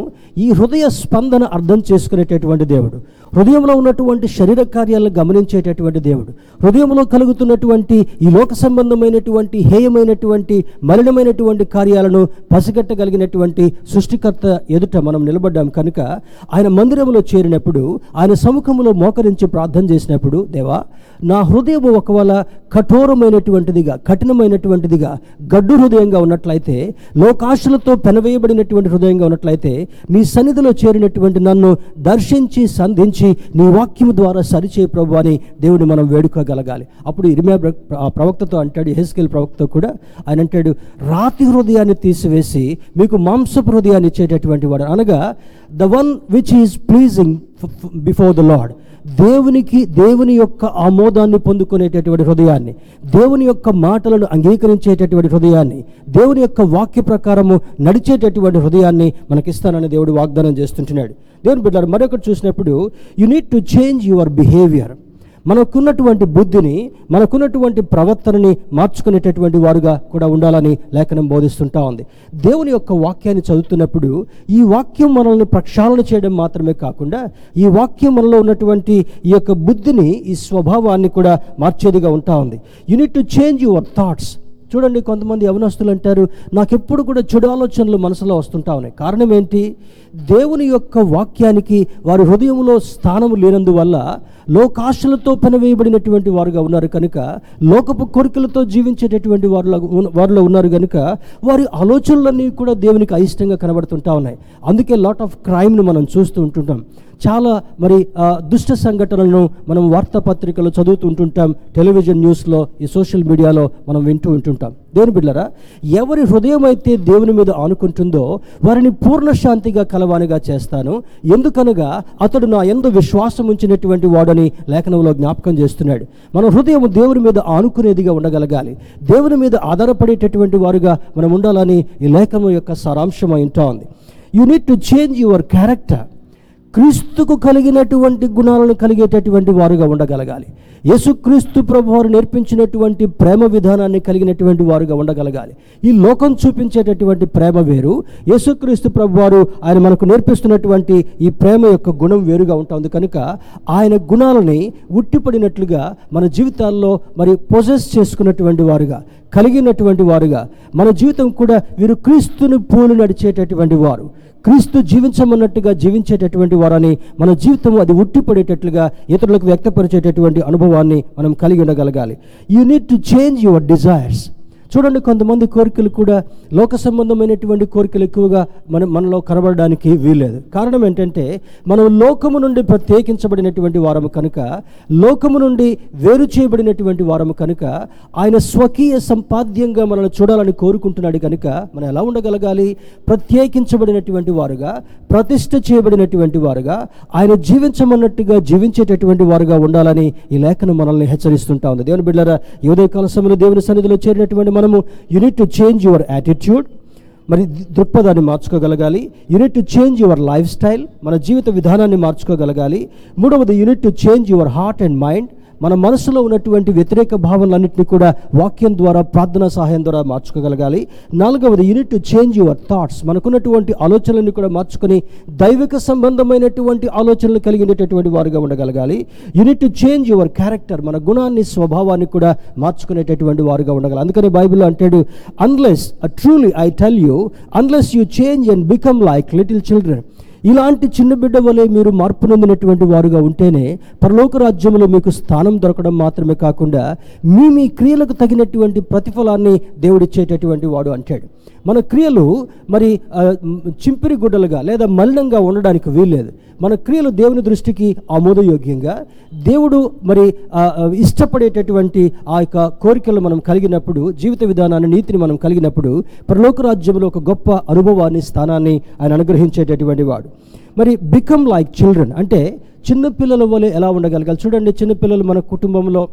ఈ హృదయ స్పందన అర్థం చేసుకునేటటువంటి దేవుడు, హృదయంలో ఉన్నటువంటి శరీర కార్యాలను గమనించేటటువంటి దేవుడు, హృదయంలో కలుగుతున్నటువంటి ఈ లోక సంబంధమైనటువంటి హేయమైనటువంటి మలినమైనటువంటి కార్యాలను పసిగట్టగలిగినటువంటి సృష్టికర్త ఎదుట మనం నిలబడ్డాం కనుక ఆయన మందిరంలో చేరినప్పుడు, ఆయన సముఖంలో మోకరించి ప్రార్థన చేసినప్పుడు, దేవా నా హృదయం ఒకవేళ కఠోరమైనటువంటిదిగా, కఠినమైనటువంటిదిగా, గడ్డు హృదయంగా ఉన్నట్లయితే, లోకాశలతో పెనవేయబడినటువంటి హృదయంగా ఉన్నట్లయితే, నీ సన్నిధిలో చేరినటువంటి నన్ను దర్శించి సంధించి నీ వాక్యం ద్వారా సరిచే ప్రభు అని దేవుడిని మనం వేడుకోగలగాలి. అప్పుడు ఇర్మియా ప్రవక్తతో అంటాడు, యెహెజ్కేలు ప్రవక్తతో కూడా ఆయన అంటాడు, రాతి హృదయాన్ని తీసివేసి మీకు మాంసపు హృదయాన్ని ఇచ్చేటటువంటి వాడు, అనగా the one which is pleasing before the lord, దేవుని యొక్క ఆమోదాన్ని పొందుకునేటటువంటి హృదయాన్ని, దేవుని యొక్క మాటలను అంగీకరించేటటువంటి హృదయాన్ని, దేవుని యొక్క వాక్య ప్రకారము నడిచేటటువంటి హృదయాన్ని మనకిస్తానని దేవుడు వాగ్దానం చేస్తుంటున్నాడు. దేవుని బిడ్డలారా, మరొకటి చూసినప్పుడు you need to change your behaviour. మనకున్నటువంటి బుద్ధిని, మనకున్నటువంటి ప్రవర్తనని మార్చుకునేటటువంటి వారుగా కూడా ఉండాలని లేఖనం బోధిస్తుంటా ఉంది. దేవుని యొక్క వాక్యాన్ని చదువుతున్నప్పుడు ఈ వాక్యం మనల్ని ప్రక్షాళన చేయడం మాత్రమే కాకుండా ఈ వాక్యం మనలో ఉన్నటువంటి ఈ యొక్క బుద్ధిని, ఈ స్వభావాన్ని కూడా మార్చేదిగా ఉంటా ఉంది. You need to change your thoughts. చూడండి, కొంతమంది యవనస్తులు అంటారు, నాకెప్పుడు కూడా చెడు ఆలోచనలు మనసులో వస్తుంటా ఉన్నాయి. కారణం ఏంటి? దేవుని యొక్క వాక్యానికి వారి హృదయంలో స్థానం లేనందువల్ల లోకాశలతో పనివేయబడినటువంటి వారుగా ఉన్నారు కనుక, లోకపు కోరికలతో జీవించేటటువంటి వారిలో ఉన్నారు కనుక వారి ఆలోచనలన్నీ కూడా దేవునికి అయిష్టంగా కనబడుతుంటా ఉన్నాయి. అందుకే లాట్ ఆఫ్ క్రైమ్ను మనం చూస్తూ ఉంటుంటాం. చాలా మరి దుష్ట సంఘటనలను మనం వార్తాపత్రికలో చదువుతూ ఉంటుంటాం, టెలివిజన్ న్యూస్లో, ఈ సోషల్ మీడియాలో మనం వింటూ ఉంటుంటాం. దేవుని బిడ్డలారా, ఎవరి హృదయం అయితే దేవుని మీద ఆనుకుంటుందో వారిని పూర్ణశాంతిగా కలవానిగా చేస్తాను, ఎందుకనగా అతడు నా యందు విశ్వాసం ఉంచినటువంటి వాడని లేఖనంలో జ్ఞాపకం చేస్తున్నాడు. మన హృదయం దేవుని మీద ఆనుకునేదిగా ఉండగలగాలి, దేవుని మీద ఆధారపడేటటువంటి వారుగా మనం ఉండాలని ఈ లేఖనం యొక్క సారాంశం అయింటా ఉంది. You need to change your character. క్రీస్తుకు కలిగినటువంటి గుణాలను కలిగేటటువంటి వారుగా ఉండగలగాలి. యేసుక్రీస్తు ప్రభువారు నేర్పించినటువంటి ప్రేమ విధానాన్ని కలిగినటువంటి వారుగా ఉండగలగాలి. ఈ లోకం చూపించేటటువంటి ప్రేమ వేరు, యేసుక్రీస్తు ప్రభువారు ఆయన మనకు నేర్పిస్తున్నటువంటి ఈ ప్రేమ యొక్క గుణం వేరుగా ఉంటుంది కనుక ఆయన గుణాలని ఉట్టిపడినట్లుగా మన జీవితాల్లో మరి పొజెస్ చేసుకున్నటువంటి వారుగా, కలిగినటువంటి వారుగా మన జీవితం కూడా వీరు క్రీస్తుని పోలి నడిచేటటువంటి వారు, క్రీస్తు జీవించమన్నట్టుగా జీవించేటటువంటి వారని మన జీవితం అది ఉట్టిపడేటట్లుగా ఇతరులకు వ్యక్తపరిచేటటువంటి అనుభవాన్ని మనం కలిగి ఉండగలగాలి. You need to change your desires. చూడండి, కొంతమంది కోరికలు కూడా లోక సంబంధమైనటువంటి కోరికలు ఎక్కువగా మనలో కనబడడానికి వీల్లేదు. కారణం ఏంటంటే మనం లోకము నుండి ప్రత్యేకించబడినటువంటి వారము కనుక, లోకము నుండి వేరు చేయబడినటువంటి వారము కనుక, ఆయన స్వకీయ సంపాద్యంగా మనల్ని చూడాలని కోరుకుంటున్నాడు కనుక మనం ఎలా ఉండగలగాలి? ప్రత్యేకించబడినటువంటి వారుగా, ప్రతిష్ఠ చేయబడినటువంటి వారుగా, ఆయన జీవించమన్నట్టుగా జీవించేటటువంటి వారుగా ఉండాలని ఈ లేఖనం మనల్ని హెచ్చరిస్తుంటా ఉంది. దేవుని బిడ్డలారా, ఈ ఉదయకాల సమయంలో దేవుని సన్నిధిలో చేరినటువంటి మనము you need to change your attitude, మరి దృక్పథాన్ని మార్చుకోగలగాలి. You need to change your life style, మన జీవిత విధానాన్ని మార్చుకోగలగాలి. మూడవది, you need to change your heart and mind, మన మనసులో ఉన్నటువంటి వ్యతిరేక భావనలన్నింటినీ కూడా వాక్యం ద్వారా, ప్రార్థనా సహాయం ద్వారా మార్చుకోగలగాలి. నాలుగవది, you need to change your thoughts, మనకున్నటువంటి ఆలోచనలను కూడా మార్చుకొని దైవిక సంబంధమైనటువంటి ఆలోచనలు కలిగినటువంటి వారుగా ఉండగలగాలి. You need to change your character, మన గుణాన్ని, స్వభావాన్ని కూడా మార్చుకునేటటువంటి వారుగా ఉండగలగాలి. అందుకని బైబిల్లో అంటాడు, unless truly I tell you unless you change and become like little children, ఇలాంటి చిన్న బిడ్డ వలె మీరు మార్పు నొందినటువంటి వారుగా ఉంటేనే పరలోక రాజ్యంలో మీకు స్థానం దొరకడం మాత్రమే కాకుండా మీ క్రియలకు తగినటువంటి ప్రతిఫలాన్ని దేవుడిచ్చేటటువంటి వాడు అంటాడు. మన క్రియలు మరి చింపిరి గుడ్డలుగా లేదా మలినంగా ఉండడానికి వీల్లేదు. మన క్రియలు దేవుని దృష్టికి ఆమోదయోగ్యంగా, దేవుడు మరి ఇష్టపడేటటువంటి ఆ యొక్క కోరికలు మనం కలిగినప్పుడు, జీవిత విధానాన్ని, నీతిని మనం కలిగినప్పుడు పరలోక రాజ్యంలో ఒక గొప్ప అనుభవాన్ని, స్థానాన్ని ఆయన అనుగ్రహించేటటువంటి వాడు. మరి బికమ్ లైక్ చిల్డ్రన్ అంటే చిన్నపిల్లల వలె ఎలా ఉండగలగాలి? చూడండి, చిన్నపిల్లలు మన కుటుంబంలో,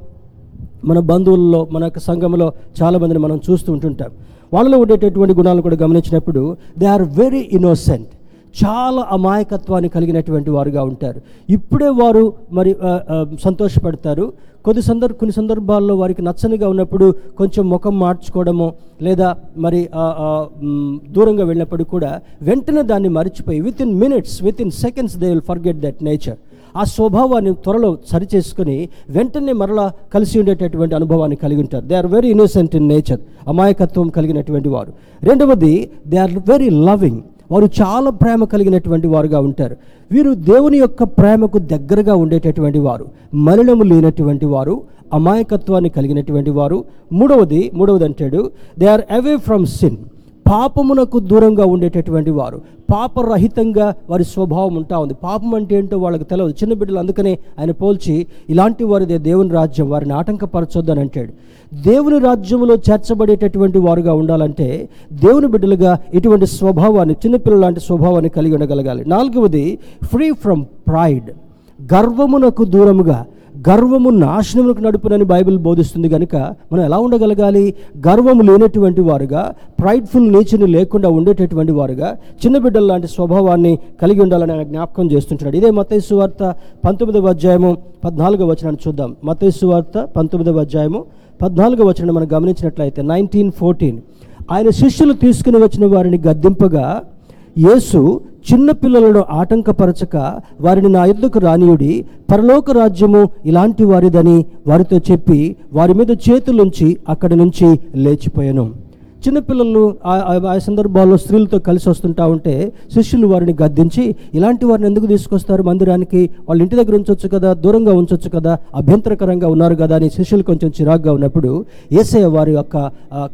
మన బంధువుల్లో, మన యొక్క సంఘంలో చాలామందిని మనం చూస్తూ ఉంటుంటాం. వాళ్ళలో ఉండేటటువంటి గుణాలను కూడా గమనించినప్పుడు దే ఆర్ వెరీ ఇన్నోసెంట్, చాలా అమాయకత్వాన్ని కలిగినటువంటి వారుగా ఉంటారు. ఇప్పుడే వారు మరి సంతోషపడతారు. కొన్ని సందర్భాల్లో వారికి నచ్చనిగా ఉన్నప్పుడు కొంచెం ముఖం మార్చుకోవడము, లేదా మరి దూరంగా వెళ్ళినప్పుడు కూడా వెంటనే దాన్ని మరిచిపోయి within seconds they will forget that nature. ఆ స్వభావాన్ని త్వరలో సరిచేసుకుని వెంటనే మరలా కలిసి ఉండేటటువంటి అనుభవాన్ని కలిగి ఉంటారు. They are very innocent in nature, అమాయకత్వం కలిగినటువంటి వారు. రెండవది, దే ఆర్ వెరీ లవింగ్, వారు చాలా ప్రేమ కలిగినటువంటి వారుగా ఉంటారు. వీరు దేవుని యొక్క ప్రేమకు దగ్గరగా ఉండేటటువంటి వారు, మలినము లేనటువంటి వారు, అమాయకత్వాన్ని కలిగినటువంటి వారు. మూడవది అంటాడు, they are away from sin, పాపమునకు దూరంగా ఉండేటటువంటి వారు, పాపరహితంగా వారి స్వభావం ఉంటా ఉంది. పాపం అంటే ఏంటో వాళ్ళకి తెలియదు చిన్న బిడ్డలు. అందుకనే ఆయన పోల్చి ఇలాంటి వారిదే దేవుని రాజ్యం, వారిని ఆటంకపరచొద్దని అంటాడు. దేవుని రాజ్యంలో చేర్చబడేటటువంటి వారుగా ఉండాలంటే దేవుని బిడ్డలుగా ఇటువంటి స్వభావాన్ని, చిన్నపిల్లల లాంటి స్వభావాన్ని కలిగి ఉండగలగాలి. నాలుగవది, ఫ్రీ ఫ్రమ్ ప్రైడ్, గర్వమునకు దూరముగా, గర్వము నాశనములకు నడుపునని బైబిల్ బోధిస్తుంది కనుక మనం ఎలా ఉండగలగాలి? గర్వము లేనటువంటి వారుగా, ప్రైడ్ఫుల్ నేచర్ని లేకుండా ఉండేటటువంటి వారుగా, చిన్న బిడ్డల లాంటి స్వభావాన్ని కలిగి ఉండాలని ఆయన జ్ఞాపకం చేస్తుంటున్నాడు. ఇదే మత్తయి సువార్త 19:14 చూద్దాం. మత్తయి సువార్త 19:14 మనం గమనించినట్లయితే 19:14 ఆయన శిష్యులు తీసుకుని వచ్చిన వారిని గద్దింపగా యేసు చిన్నపిల్లలను ఆటంకపరచక వారిని నా యొద్దకు రానియుడి, పరలోక రాజ్యము ఇలాంటి వారిదని వారితో చెప్పి వారి మీద చేతులుంచి అక్కడి నుంచి లేచిపోయాను. చిన్నపిల్లలు ఆ సందర్భాల్లో స్త్రీలతో కలిసి వస్తుంటా ఉంటే శిష్యులు వారిని గద్దించి, ఇలాంటి వారిని ఎందుకు తీసుకొస్తారు మందిరానికి? వాళ్ళ ఇంటి దగ్గర ఉంచవచ్చు కదా, దూరంగా ఉంచవచ్చు కదా, అభ్యంతరకరంగా ఉన్నారు కదా అని శిష్యులు కొంచెం చిరాగ్గా ఉన్నప్పుడు యేసయ్య వారి యొక్క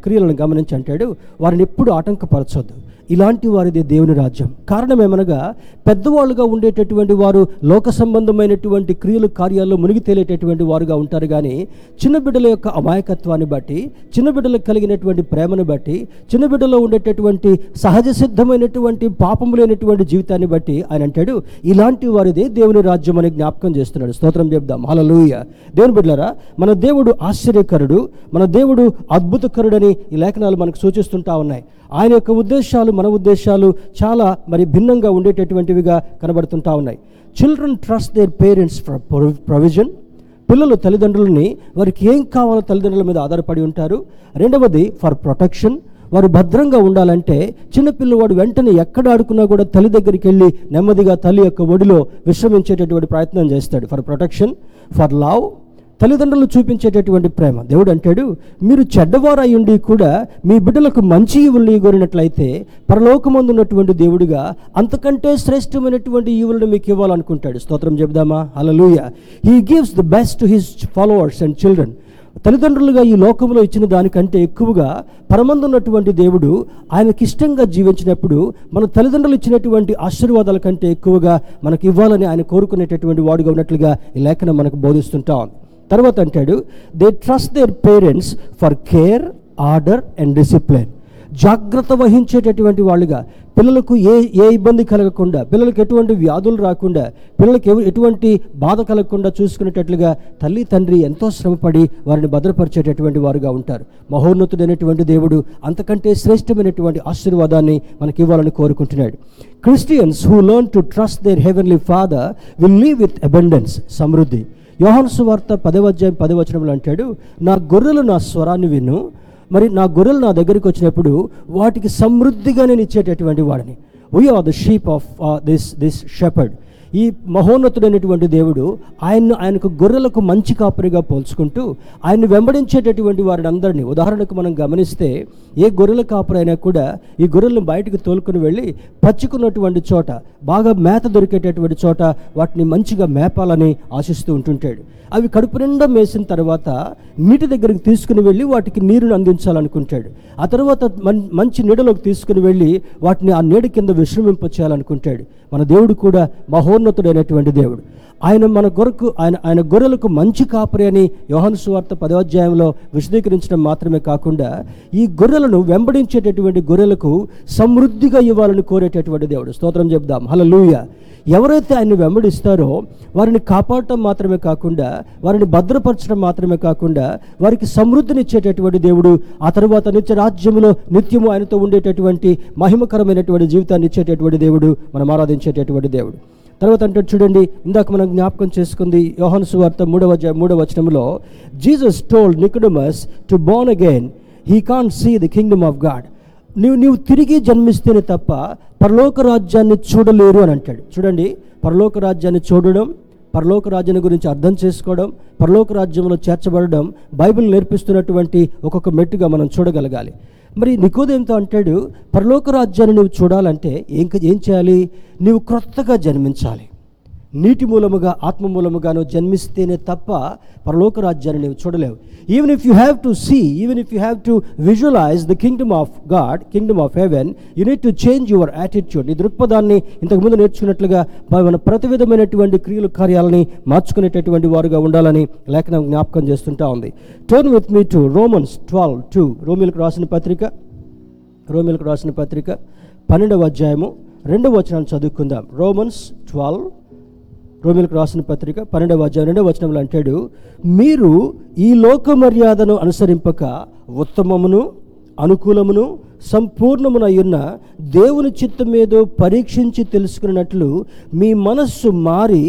క్రియలను గమనించి అంటాడు, వారిని ఎప్పుడు ఆటంకపరచొద్దు, ఇలాంటి వారిదే దేవుని రాజ్యం. కారణం ఏమనగా, పెద్దవాళ్ళుగా ఉండేటటువంటి వారు లోక సంబంధమైనటువంటి క్రియలు కార్యాల్లో మునిగి తేలేటటువంటి వారుగా ఉంటారు. కానీ చిన్న బిడ్డల యొక్క అమాయకత్వాన్ని బట్టి, చిన్న బిడ్డలకు కలిగినటువంటి ప్రేమను బట్టి, చిన్న బిడ్డలో ఉండేటటువంటి సహజ సిద్ధమైనటువంటి పాపము లేనటువంటి జీవితాన్ని బట్టి ఆయన అంటాడు, ఇలాంటి వారిదే దేవుని రాజ్యం అని జ్ఞాపకం చేస్తున్నాడు. స్తోత్రం చెప్దాం, హల్లెలూయా. దేవుని బిడ్డలారా, మన దేవుడు ఆశ్చర్యకరుడు, మన దేవుడు అద్భుతకరుడని ఈ లేఖనాలు మనకు సూచిస్తుంటా ఉన్నాయి. ఆయన యొక్క ఉద్దేశాలు, మన ఉద్దేశాలు చాలా మరి భిన్నంగా ఉండేటటువంటివిగా కనబడుతుంటా ఉన్నాయి. Children trust their parents for provision. పిల్లలు తల్లిదండ్రులని, వారికి ఏం కావాలో తల్లిదండ్రుల మీద ఆధారపడి ఉంటారు. రెండవది ఫర్ ప్రొటెక్షన్, వారు భద్రంగా ఉండాలంటే చిన్నపిల్లవాడు వెంటనే ఎక్కడ ఆడుకున్నా కూడా తల్లి దగ్గరికి వెళ్ళి నెమ్మదిగా తల్లి యొక్క ఒడిలో విశ్రమించేటటువంటి ప్రయత్నం చేస్తాడు. ఫర్ ప్రొటెక్షన్, ఫర్ లవ్, తల్లిదండ్రులు చూపించేటటువంటి ప్రేమ. దేవుడు అంటాడు, మీరు చెడ్డవారు అయ్యుండి కూడా మీ బిడ్డలకు మంచి ఈవులను ఇవ్వగలిగినట్లయితే పరలోకమందు ఉన్నటువంటి దేవుడుగా అంతకంటే శ్రేష్టమైనటువంటి ఈవులను మీకు ఇవ్వాలనుకుంటాడు. స్తోత్రం చెబుదామా, హల్లెలూయా. He gives the best to his followers and children. తల్లిదండ్రులుగా ఈ లోకంలో ఇచ్చిన దానికంటే ఎక్కువగా పరమందు ఉన్నటువంటి దేవుడు ఆయనకి ఇష్టంగా జీవించినప్పుడు మన తల్లిదండ్రులు ఇచ్చినటువంటి ఆశీర్వాదాల కంటే ఎక్కువగా మనకి ఇవ్వాలని ఆయన కోరుకునేటటువంటి వాడుగా ఉన్నట్లుగా ఈ లేఖనం మనకు బోధిస్తుంటాం. తర్వాత అంటాడు, they trust their parents for care, order and discipline. జాగ్రత్త వహించేటటువంటి వాళ్ళుగా, పిల్లలకు ఏ ఇబ్బంది కలగకుండా, పిల్లలకు ఎటువంటి వ్యాధులు రాకుండా, పిల్లలకు ఎటువంటి బాధ కలగకుండా చూసుకునేటట్లుగా తల్లి తండ్రి ఎంతో శ్రమపడి వారిని భద్రపరిచేటటువంటి వారుగా ఉంటారు. మహోన్నతుడైనటువంటి దేవుడు అంతకంటే శ్రేష్టమైనటువంటి ఆశీర్వాదాన్ని మనకి ఇవ్వాలని కోరుకుంటున్నాడు. Christians who learn to trust their heavenly father will live with abundance, సమృద్ధి. యోహాను సువార్త 10:10 అంటాడు, నా గొర్రెలు నా స్వరాన్ని విను, మరి నా గొర్రెలు నా దగ్గరికి వచ్చినప్పుడు వాటికి సమృద్ధిగా నేను ఇచ్చేటటువంటి వాడిని. We are the sheep of this shepherd. ఈ మహోన్నతుడైనటువంటి దేవుడు ఆయనకు గొర్రెలకు మంచి కాపరిగా పోల్చుకుంటూ ఆయన్ని వెంబడించేటటువంటి వారిని అందరినీ, ఉదాహరణకు మనం గమనిస్తే ఏ గొర్రెల కాపరైనా కూడా ఈ గొర్రెలను బయటకు తోలుకుని వెళ్ళి పచ్చుకున్నటువంటి చోట, బాగా మేత దొరికేటటువంటి చోట వాటిని మంచిగా మేపాలని ఆశిస్తూ ఉంటుంటాడు. అవి కడుపు నిండా మేసిన తర్వాత నీటి దగ్గరికి తీసుకుని వెళ్ళి వాటికి నీరును అందించాలనుకుంటాడు. ఆ తర్వాత మంచి నీడలోకి తీసుకుని వెళ్ళి వాటిని ఆ నీడ కింద విశ్రమింపచేయాలనుకుంటాడు. మన దేవుడు కూడా మహోన్నతుడైనటువంటి దేవుడు. ఆయన మన కొరకు, ఆయన గొర్రెలకు మంచి కాపరి అని యోహాను సువార్త 10:10 విశదీకరించడం మాత్రమే కాకుండా ఈ గొర్రెలను వెంబడించేటటువంటి గొర్రెలకు సమృద్ధిగా ఇవ్వాలని కోరేటటువంటి దేవుడు. స్తోత్రం చెప్దాం, హల్లెలూయా. ఎవరైతే ఆయన్ని వెంబడిస్తారో వారిని కాపాడటం మాత్రమే కాకుండా, వారిని భద్రపరచడం మాత్రమే కాకుండా, వారికి సమృద్ధినిచ్చేటటువంటి దేవుడు, ఆ తర్వాత నిత్య రాజ్యంలో నిత్యము ఆయనతో ఉండేటటువంటి మహిమకరమైనటువంటి జీవితాన్ని ఇచ్చేటటువంటి దేవుడు, మనం ఆరాధించేటటువంటి దేవుడు. తర్వాత అంటే చూడండి, ఇందాక మనం జ్ఞాపకం చేసుకుంది యోహాను సువార్త 3:3 Jesus told Nicodemus to born again he can't see the kingdom of God. నీవు తిరిగి జన్మిస్తేనే తప్ప పరలోక రాజ్యాన్ని చూడలేరు అని అంటాడు. చూడండి, పరలోక రాజ్యాన్ని చూడడం, పరలోక రాజ్యాన్ని గురించి అర్థం చేసుకోవడం, పరలోక రాజ్యంలో చేర్చబడడం బైబిల్ నేర్పిస్తున్నటువంటి ఒక్కొక్క మెట్టుగా మనం చూడగలగాలి. మరి నికోదేముతో అంటాడు, పరలోక రాజ్యాన్ని నువ్వు చూడాలంటే ఏం చేయాలి? నువ్వు క్రొత్తగా జన్మించాలి. నీటి మూలముగా, ఆత్మ మూలముగాను జన్మిస్తేనే తప్ప పరలోక రాజ్యాన్ని నువ్వు చూడలేవు. Even if you have to visualise the kingdom of God, kingdom of heaven, you need to change your attitude. నీ దృక్పథాన్ని ఇంతకుముందు నేర్చుకున్నట్లుగా మన ప్రతి విధమైనటువంటి క్రియలు కార్యాలని మార్చుకునేటటువంటి వారుగా ఉండాలని లేఖనం జ్ఞాపకం చేస్తుంటా ఉంది. Turn with me to Romans 12:2, రోమిలకు రాసిన పత్రిక 12:2 చదువుకుందాం. Romans 12 రోమీయులకు రాసిన పత్రిక 12వ అధ్యాయం 2వ వచనంలో అంటాడు, మీరు ఈ లోక మర్యాదను అనుసరింపక ఉత్తమమును అనుకూలమును సంపూర్ణమునయ్యున్న దేవుని చిత్తమేదో పరీక్షించి తెలుసుకున్నట్లు మీ మనస్సు మారి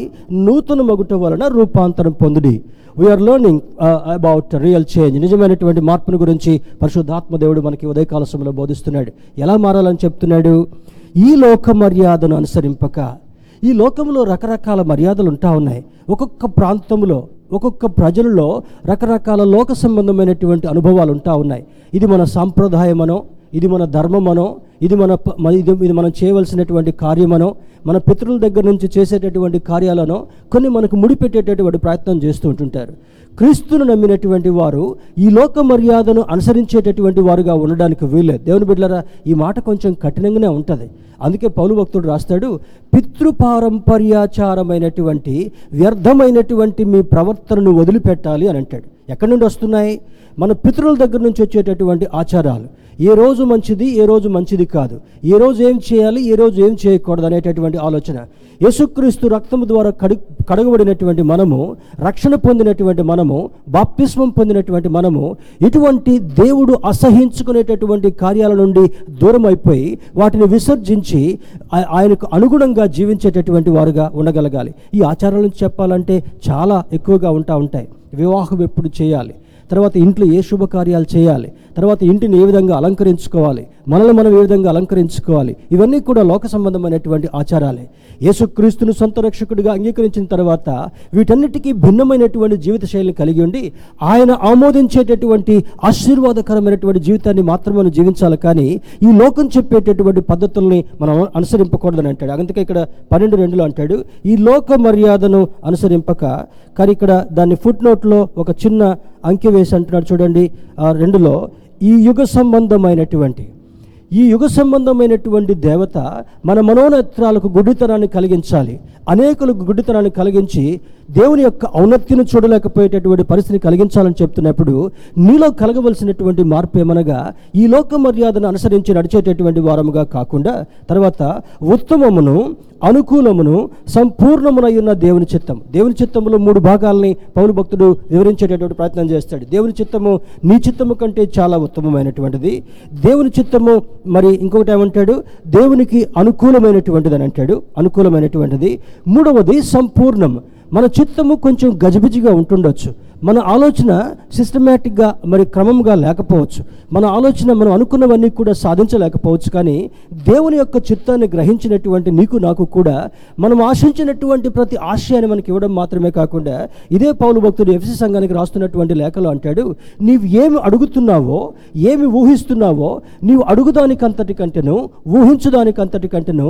నూతన మగుట వలన రూపాంతరం పొందుడి. We are learning about real change. నిజమైనటువంటి మార్పును గురించి పరిశుద్ధాత్మ దేవుడు మనకి ఉదయకాల సమయంలో బోధిస్తున్నాడు. ఎలా మారాలని చెప్తున్నాడు? ఈ లోక మర్యాదను అనుసరింపక. ఈ లోకంలో రకరకాల మర్యాదలు ఉంటా ఉన్నాయి. ఒక్కొక్క ప్రాంతంలో ఒక్కొక్క ప్రజలలో రకరకాల లోక సంబంధమైనటువంటి అనుభవాలు ఉంటా ఉన్నాయి. ఇది మన సాంప్రదాయమనో, ఇది మన ధర్మమనో, ఇది మనం చేయవలసినటువంటి కార్యమనో, మన పితృల దగ్గర నుంచి చేసేటటువంటి కార్యాలను కొన్ని మనకు ముడిపెట్టేటటువంటి ప్రయత్నం చేస్తూ ఉంటుంటారు. క్రీస్తును నమ్మినటువంటి వారు ఈ లోక మర్యాదను అనుసరించేటటువంటి వారుగా ఉండడానికి వీల్లేదు. దేవుని బిడ్డలారా, ఈ మాట కొంచెం కఠినంగానే ఉంటుంది. అందుకే పౌలు భక్తుడు రాస్తాడు, పితృపారంపర్యాచారమైనటువంటి వ్యర్థమైనటువంటి మీ ప్రవర్తనను వదిలిపెట్టాలి అని అంటాడు. ఎక్కడి నుండి వస్తున్నాయి? మన పితృల దగ్గర నుంచి వచ్చేటటువంటి ఆచారాలు. ఏ రోజు మంచిది, ఏ రోజు మంచిది కాదు, ఏ రోజు ఏం చేయాలి, ఏ రోజు ఏం చేయకూడదు అనేటటువంటి ఆలోచన. యేసుక్రీస్తు రక్తము ద్వారా కడగబడినటువంటి మనము, రక్షణ పొందినటువంటి మనము, బాప్తిస్మం పొందినటువంటి మనము ఇటువంటి దేవుడు అసహించుకునేటటువంటి కార్యాల నుండి దూరం అయిపోయి వాటిని విసర్జించి ఆయనకు అనుగుణంగా జీవించేటటువంటి వారుగా ఉండగలగాలి. ఈ ఆచారాలను చెప్పాలంటే చాలా ఎక్కువగా ఉంటాయి. వివాహం ఎప్పుడు చేయాలి, తర్వాత ఇంట్లో ఏ శుభకార్యాలు చేయాలి, తర్వాత ఇంటిని ఏ విధంగా అలంకరించుకోవాలి, మనల్ని మనం ఏ విధంగా అలంకరించుకోవాలి, ఇవన్నీ కూడా లోక సంబంధమైనటువంటి ఆచారాలే. యేసుక్రీస్తును సొంత రక్షకుడిగా అంగీకరించిన తర్వాత వీటన్నిటికీ భిన్నమైనటువంటి జీవిత శైలిని కలిగి ఉండి ఆయన ఆమోదించేటటువంటి ఆశీర్వాదకరమైనటువంటి జీవితాన్ని మాత్రమే మనం జీవించాలి. కానీ ఈ లోకం చెప్పేటటువంటి పద్ధతుల్ని మనం అనుసరింపకూడదని అంటాడు. అందుకే ఇక్కడ 12:2 అంటాడు, ఈ లోక మర్యాదను అనుసరింపక. కానీ ఇక్కడ దాన్ని ఫుట్ నోట్లో ఒక చిన్న అంకె వేసి అంటున్నాడు, చూడండి 2లో, ఈ యుగ సంబంధమైనటువంటి దేవత మన మనోనేత్రాలకు గుడ్డితనాన్ని కలిగించాలి. అనేకులకు గుడ్డితనాన్ని కలిగించి దేవుని యొక్క ఔన్నత్యను చూడలేకపోయేటటువంటి పరిస్థితిని కలిగించాలని చెప్తున్నప్పుడు నీలో కలగవలసినటువంటి మార్పు ఏమనగా ఈ లోక మర్యాదను అనుసరించి నడిచేటటువంటి వారముగా కాకుండా, తర్వాత ఉత్తమమును అనుకూలమును సంపూర్ణమునయ్యున్న దేవుని చిత్తం. దేవుని చిత్తములో 3 భాగాల్ని పౌలు భక్తుడు వివరించేటటువంటి ప్రయత్నం చేస్తాడు. దేవుని చిత్తము నీ చిత్తము కంటే చాలా ఉత్తమమైనటువంటిది. దేవుని చిత్తము మరి ఇంకొకటి ఏమంటాడు? దేవునికి అనుకూలమైనటువంటిది అని అంటాడు. అనుకూలమైనటువంటిది. 3వది సంపూర్ణం. మన చిత్తము కొంచెం గజిబిజిగా ఉంటుండొచ్చు, మన ఆలోచన సిస్టమేటిక్గా మరి క్రమంగా లేకపోవచ్చు, మన ఆలోచన మనం అనుకున్నవన్నీ కూడా సాధించలేకపోవచ్చు. కానీ దేవుని యొక్క చిత్తాన్ని గ్రహించినటువంటి నీకు నాకు కూడా మనం ఆశించినటువంటి ప్రతి ఆశయాన్ని మనకి ఇవ్వడం మాత్రమే కాకుండా, ఇదే పౌలు భక్తుడు ఎఫెసీ సంఘానికి రాస్తున్నటువంటి లేఖలో అంటాడు, నీవు ఏమి అడుగుతున్నావో, ఏమి ఊహిస్తున్నావో, నీవు అడుగుదానికంతటి కంటేను ఊహించుదానికంతటి కంటేను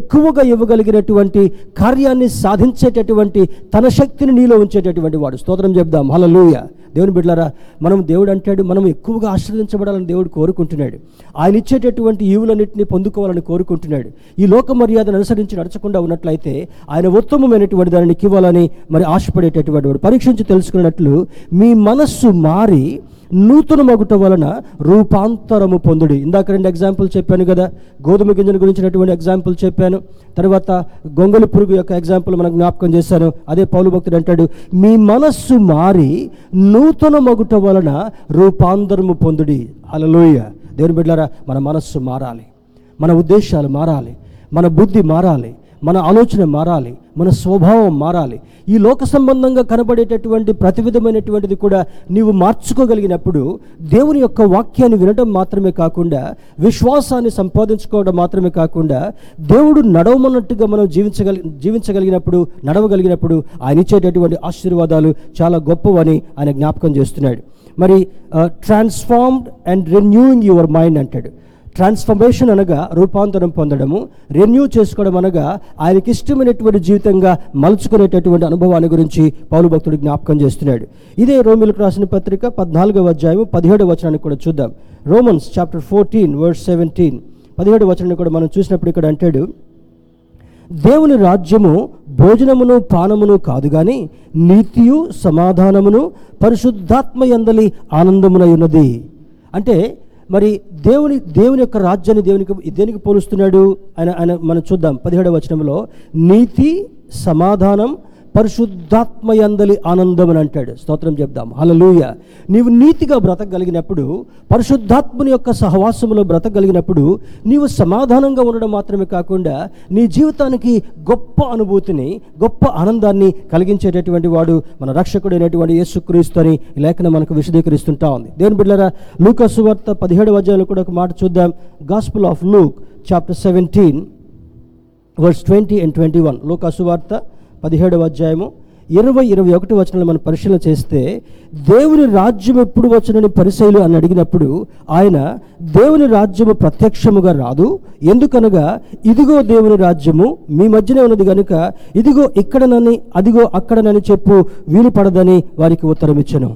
ఎక్కువగా ఇవ్వగలిగినటువంటి కార్యాన్ని సాధించేటటువంటి తన శక్తిని నీలో ఉంచేటటువంటి వాడు. స్తోత్రం చెప్దాం. హల్లెలూయా. దేవుని బిడ్డలారా, మనం దేవుడు అంటాడు మనం ఎక్కువగా ఆశీర్వదించబడాలని దేవుడు కోరుకుంటున్నాడు. ఆయన ఇచ్చేటటువంటి ఈవులన్నింటినీ పొందుకోవాలని కోరుకుంటున్నాడు. ఈ లోక మర్యాదను అనుసరించి నడచకుండా ఉన్నట్లయితే ఆయన ఉత్తమమైనటువంటి దానిని ఇవ్వాలని మరి ఆశపడేటటువంటి వాడు. పరీక్షించి తెలుసుకున్నట్లు మీ మనస్సు మారి నూతన మగుట వలన రూపాంతరము పొందుడి. ఇందాక 2 ఎగ్జాంపుల్ చెప్పాను కదా, గోధుమ గింజను గురించినటువంటి ఎగ్జాంపుల్ చెప్పాను, తర్వాత గొంగళి పురుగు యొక్క ఎగ్జాంపుల్ మనకు జ్ఞాపకం చేశాను. అదే పౌలు భక్తుడు అంటాడు, మీ మనస్సు మారి నూతన మగుట వలన రూపాంతరము పొందుడి. హల్లెలూయ. దేవుని బిడ్డలారా, మన మనస్సు మారాలి, మన ఉద్దేశాలు మారాలి, మన బుద్ధి మారాలి, మన ఆలోచన మారాలి, మన స్వభావం మారాలి. ఈ లోక సంబంధంగా కనబడేటటువంటి ప్రతి విధమైనటువంటిది కూడా నీవు మార్చుకోగలిగినప్పుడు దేవుని యొక్క వాక్యాన్ని వినడం మాత్రమే కాకుండా, విశ్వాసాన్ని సంపాదించుకోవడం మాత్రమే కాకుండా, దేవుడు నడవమన్నట్టుగా మనం జీవించగలిగినప్పుడు, నడవగలిగినప్పుడు ఆయన ఇచ్చేటటువంటి ఆశీర్వాదాలు చాలా గొప్పవని ఆయన జ్ఞాపకం చేస్తున్నాడు. మరి transformed and renewing your mind అంటాడు. ట్రాన్స్ఫర్మేషన్ అనగా రూపాంతరం పొందడము, రెన్యూ చేసుకోవడం అనగా ఆయనకి ఇష్టమైనటువంటి జీవితంగా మలుచుకునేటటువంటి అనుభవాన్ని గురించి పౌలు భక్తుడు జ్ఞాపకం చేస్తున్నాడు. ఇదే రోమీయులకు రాసిన పత్రిక 14వ అధ్యాయం 17వ వచనాన్ని కూడా చూద్దాం. రోమన్స్ చాప్టర్ 14:17, 17వ వచనాన్ని కూడా మనం చూసినప్పుడు ఇక్కడ అంటాడు, దేవుని రాజ్యము భోజనమును పానమును కాదు గాని నీతియు సమాధానమును పరిశుద్ధాత్మ యందలి ఆనందమునై ఉన్నది. అంటే మరి దేవుని యొక్క రాజ్యాన్ని దేనికి పోలుస్తున్నాడు ఆయన మనం చూద్దాం. 17వ వచనంలో నీతి సమాధానం పరిశుద్ధాత్మయందలి ఆనందం అని అంటాడు. స్తోత్రం చెప్దాం, హల్లెలూయా. నీవు నీతిగా బ్రతకగలిగినప్పుడు, పరిశుద్ధాత్మని యొక్క సహవాసములో బ్రతకగలిగినప్పుడు, నీవు సమాధానంగా ఉండడం మాత్రమే కాకుండా నీ జీవితానికి గొప్ప అనుభూతిని, గొప్ప ఆనందాన్ని కలిగించేటటువంటి వాడు మన రక్షకుడైనటువంటి యేసుక్రీస్తు అని లేఖనం మనకు విశదీకరిస్తుంటా ఉంది. దేవుని బిడ్డలారా, లూకా సువార్త 17వ అధ్యాయంలో కూడా ఒక మాట చూద్దాం. Gospel of Luke chapter 17 verse 20 and 21, లూకా సువార్త 17వ అధ్యాయము 20-21 మనం పరిశీలన చేస్తే, దేవుని రాజ్యం ఎప్పుడు వచ్చునని పరిసయ్యులు అని అడిగినప్పుడు ఆయన, దేవుని రాజ్యము ప్రత్యక్షముగా రాదు, ఎందుకనగా ఇదిగో దేవుని రాజ్యము మీ మధ్యనే ఉన్నది గనుక ఇదిగో ఇక్కడనని అదిగో అక్కడనని చెప్పు వీలు పడదని వారికి ఉత్తరం ఇచ్చెను.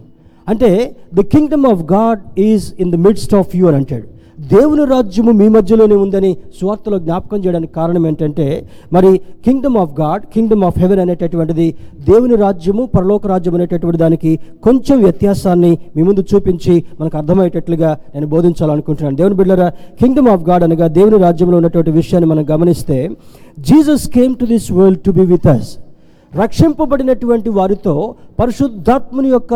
అంటే the kingdom of God is in the midst of you అని అంటాడు. దేవుని రాజ్యము మీ మధ్యలోనే ఉందని సువార్తలో జ్ఞాపకం చేయడానికి కారణం ఏంటంటే, మరి kingdom of God, kingdom of heaven అనేటటువంటిది దేవుని రాజ్యము, పరలోక రాజ్యం అనేటటువంటి దానికి కొంచెం వ్యత్యాసాన్ని మీ ముందు చూపించి మనకు అర్థమయ్యేటట్లుగా నేను బోధించాలనుకుంటున్నాను. దేవుని బిడ్డలారా, కింగ్డమ్ ఆఫ్ గాడ్ అనగా దేవుని రాజ్యంలో ఉన్నటువంటి విషయాన్ని మనం గమనిస్తే, Jesus came to this world to be with us. రక్షింపబడినటువంటి వారితో పరిశుద్ధాత్మని యొక్క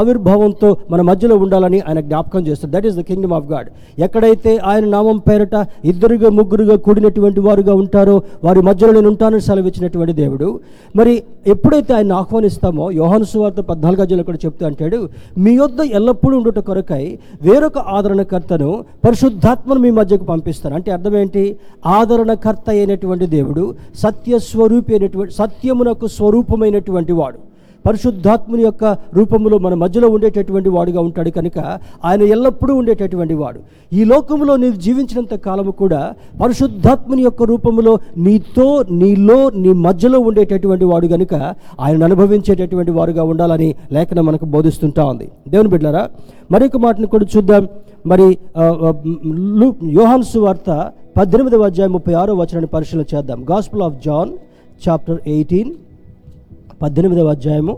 ఆవిర్భావంతో మన మధ్యలో ఉండాలని ఆయన జ్ఞాపకం చేస్తారు. That is the kingdom of God. ఎక్కడైతే ఆయన నామం పేరట ఇద్దరుగా ముగ్గురుగా కూడినటువంటి వారుగా ఉంటారో వారి మధ్యలో నేను ఉంటానని సెలవిచ్చినటువంటి దేవుడు, మరి ఎప్పుడైతే ఆయన ఆహ్వానిస్తామో, యోహాను సువార్త 14వ అధ్యాయంలో కూడా చెప్తూ అంటాడు, మీ యొద్ద ఎల్లప్పుడూ ఉండుట కొరకై వేరొక ఆదరణకర్తను, పరిశుద్ధాత్మను మీ మధ్యకు పంపిస్తాను. అంటే అర్థం ఏంటి? ఆదరణకర్త అయినటువంటి దేవుడు, సత్యస్వరూపి అయినటువంటి, సత్యమునకు స్వరూపమైనటువంటి వాడు, పరిశుద్ధాత్మని యొక్క రూపంలో మన మధ్యలో ఉండేటటువంటి వాడుగా ఉంటాడు కనుక ఆయన ఎల్లప్పుడూ ఉండేటటువంటి వాడు. ఈ లోకంలో నీవు జీవించినంత కాలము కూడా పరిశుద్ధాత్మని యొక్క రూపంలో నీతో, నీలో, నీ మధ్యలో ఉండేటటువంటి వాడు కనుక ఆయన అనుభవించేటటువంటి వారుగా ఉండాలని లేఖనం మనకు బోధిస్తుంటా ఉంది. దేవుని బిడ్డలారా, మరొక మాటను కూడా చూద్దాం. మరి యోహాను సువార్త 18వ అధ్యాయం 36వ వచనాన్ని పరిశీలన చేద్దాం. గాస్పుల్ ఆఫ్ జాన్ చాప్టర్ 18, 18వ అధ్యాయము,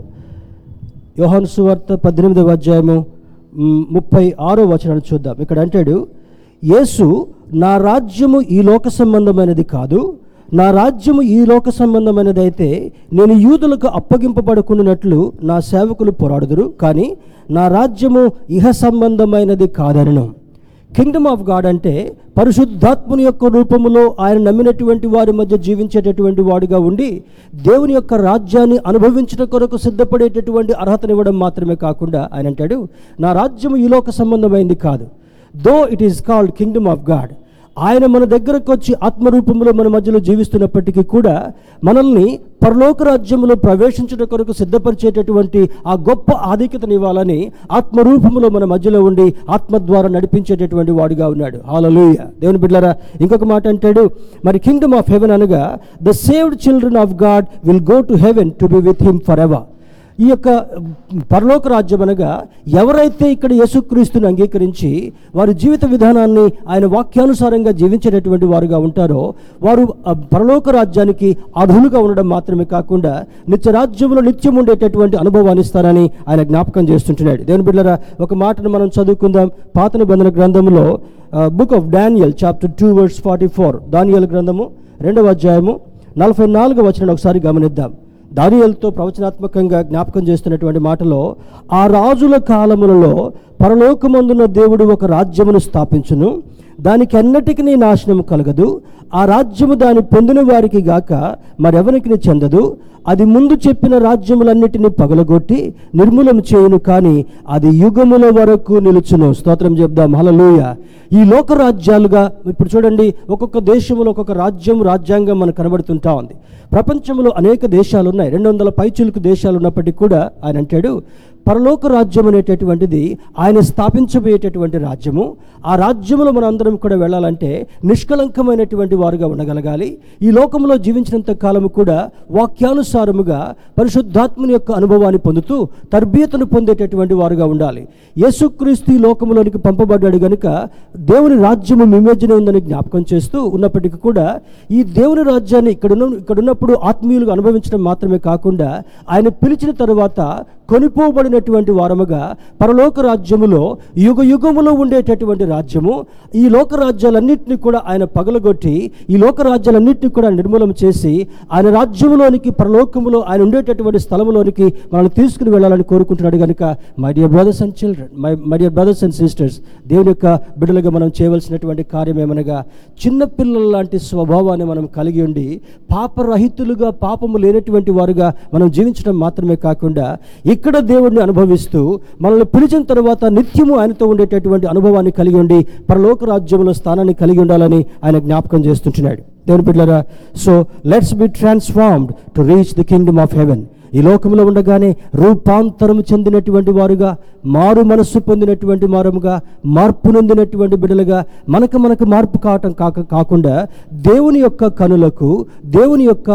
యోహాను సువార్త 18వ అధ్యాయము 36వ వచనాన్ని చూద్దాం. ఇక్కడ అంటాడు, యేసు, నా రాజ్యము ఈ లోక సంబంధమైనది కాదు, నా రాజ్యము ఈ లోక సంబంధమైనది అయితే నేను యూదులకు అప్పగింపబడుకున్నట్లు నా సేవకులు పోరాడుదురు, కానీ నా రాజ్యము ఇహ సంబంధమైనది కాదనను. కింగ్డమ్ ఆఫ్ గాడ్ అంటే పరిశుద్ధాత్మని యొక్క రూపములో ఆయన నమ్మినటువంటి వారి మధ్య జీవించేటటువంటి వాడుగా ఉండి దేవుని యొక్క రాజ్యాన్ని అనుభవించడం కొరకు సిద్ధపడేటటువంటి అర్హతనివ్వడం మాత్రమే కాకుండా ఆయన అంటాడు, నా రాజ్యం ఈ లోక సంబంధమైంది కాదు. Though it is called kingdom of God, ఆయన మన దగ్గరకు వచ్చి ఆత్మరూపంలో మన మధ్యలో జీవిస్తున్నప్పటికీ కూడా మనల్ని పరలోక రాజ్యంలో ప్రవేశించడం కొరకు సిద్ధపరిచేటటువంటి ఆ గొప్ప ఆధిక్యతనివ్వాలని ఆత్మరూపంలో మన మధ్యలో ఉండి ఆత్మ ద్వారా నడిపించేటటువంటి వాడుగా ఉన్నాడు. హల్లెలూయా. దేవుని బిడ్డలారా, ఇంకొక మాట అంటాడు, మరి కింగ్డమ్ ఆఫ్ హెవెన్ అనగా the saved children of God will go to heaven to be with him for ever. ఈ యొక్క పరలోక రాజ్యం అనగా ఎవరైతే ఇక్కడ యేసుక్రీస్తుని అంగీకరించి వారి జీవిత విధానాన్ని ఆయన వాక్యానుసారంగా జీవించేటటువంటి వారుగా ఉంటారో వారు పరలోక రాజ్యానికి అర్హులుగా ఉండడం మాత్రమే కాకుండా నిత్యరాజ్యంలో నిత్యం ఉండేటటువంటి అనుభవాన్ని ఇస్తారని ఆయన జ్ఞాపకం చేస్తుంటున్నాడు. దేవుని బిడ్డలారా, ఒక మాటను మనం చదువుకుందాం. పాత నిబంధన గ్రంథంలో book of Daniel chapter 2 verse 44, దానియల్ గ్రంథము 2వ అధ్యాయము 44వ వచనాన్ని ఒకసారి గమనిద్దాం. దానియేలుతో ప్రవచనాత్మకంగా జ్ఞాపకం చేస్తున్నటువంటి మాటలో, ఆ రాజుల కాలములలో పరలోకమందున్న దేవుడు ఒక రాజ్యమును స్థాపించును, దానికి అన్నిటికీ నాశనము కలగదు, ఆ రాజ్యము దాన్ని పొందిన వారికి గాక మరెవరికి చెందదు, అది ముందు చెప్పిన రాజ్యములన్నిటినీ పగలగొట్టి నిర్మూలం చేయును, కానీ అది యుగముల వరకు నిలుచును. స్తోత్రం చెప్దాం, హల్లెలూయా. ఈ లోక రాజ్యాలుగా ఇప్పుడు చూడండి, ఒక్కొక్క దేశంలో ఒక్కొక్క రాజ్యం, రాజ్యాంగం మనకు కనబడుతుంటా ఉంది. ప్రపంచంలో అనేక దేశాలు ఉన్నాయి, 200 పైచులకు దేశాలు ఉన్నప్పటికీ కూడా ఆయన అంటాడు, పరలోక రాజ్యం అనేటటువంటిది ఆయన స్థాపించబోయేటటువంటి రాజ్యము. ఆ రాజ్యములో మనందరం కూడా వెళ్ళాలంటే నిష్కలంకమైనటువంటి వారుగా ఉండగలగాలి. ఈ లోకంలో జీవించినంత కాలము కూడా వాక్యానుసారముగా పరిశుద్ధాత్మని యొక్క అనుభవాన్ని పొందుతూ తర్బీయతను పొందేటటువంటి వారుగా ఉండాలి. యేసుక్రీస్తు ఈ లోకంలోనికి పంపబడ్డాడు గనుక దేవుని రాజ్యము మీ మధ్యనే ఉందని జ్ఞాపకం చేస్తూ ఉన్నప్పటికీ కూడా ఈ దేవుని రాజ్యాన్ని ఇక్కడున్నప్పుడు ఆత్మీయులుగా అనుభవించడం మాత్రమే కాకుండా ఆయన పిలిచిన తరువాత కొనిపోబడిన చేయబడినటువంటి వారముగా పరలోక రాజ్యములో యుగ యుగములో ఉండేటటువంటి రాజ్యము, ఈ లోక రాజ్యాలన్నింటినీ కూడా ఆయన పగలగొట్టి ఈ లోక రాజ్యాలన్నింటినీ కూడా నిర్మూలం చేసి ఆయన రాజ్యములోనికి పరలోకములో ఆయన ఉండేటటువంటి స్థలంలోనికి మనల్ని తీసుకుని వెళ్ళాలని కోరుకుంటున్నాడు కనుక my dear brothers and sisters దేవుని యొక్క బిడ్డలుగా మనం చేయవలసినటువంటి కార్యం ఏమనగా చిన్నపిల్లల లాంటి స్వభావాన్ని మనం కలిగి ఉండి పాపరహితులుగా పాపము లేనటువంటి వారుగా మనం జీవించడం మాత్రమే కాకుండా ఇక్కడ దేవుడిని అనుభవిస్తూ మనల్ని పిలిచిన తర్వాత నిత్యము ఆయనతో ఉండేటటువంటి అనుభవాన్ని కలిగి ఉండి పరలోక రాజ్యంలో స్థానాన్ని కలిగి ఉండాలని ఆయన జ్ఞాపకం చేస్తుంటున్నాడు. దేవుని బిడ్డలారా, so let's be transformed to reach the kingdom of heaven. ఈ లోకంలో ఉండగానే రూపాంతరము చెందినటువంటి వారుగా, మారు మనస్సు పొందినటువంటి వారముగా, మార్పు నొందినటువంటి బిడ్డలుగా మనకు మార్పు కావటం కాకుండా దేవుని యొక్క కనులకు, దేవుని యొక్క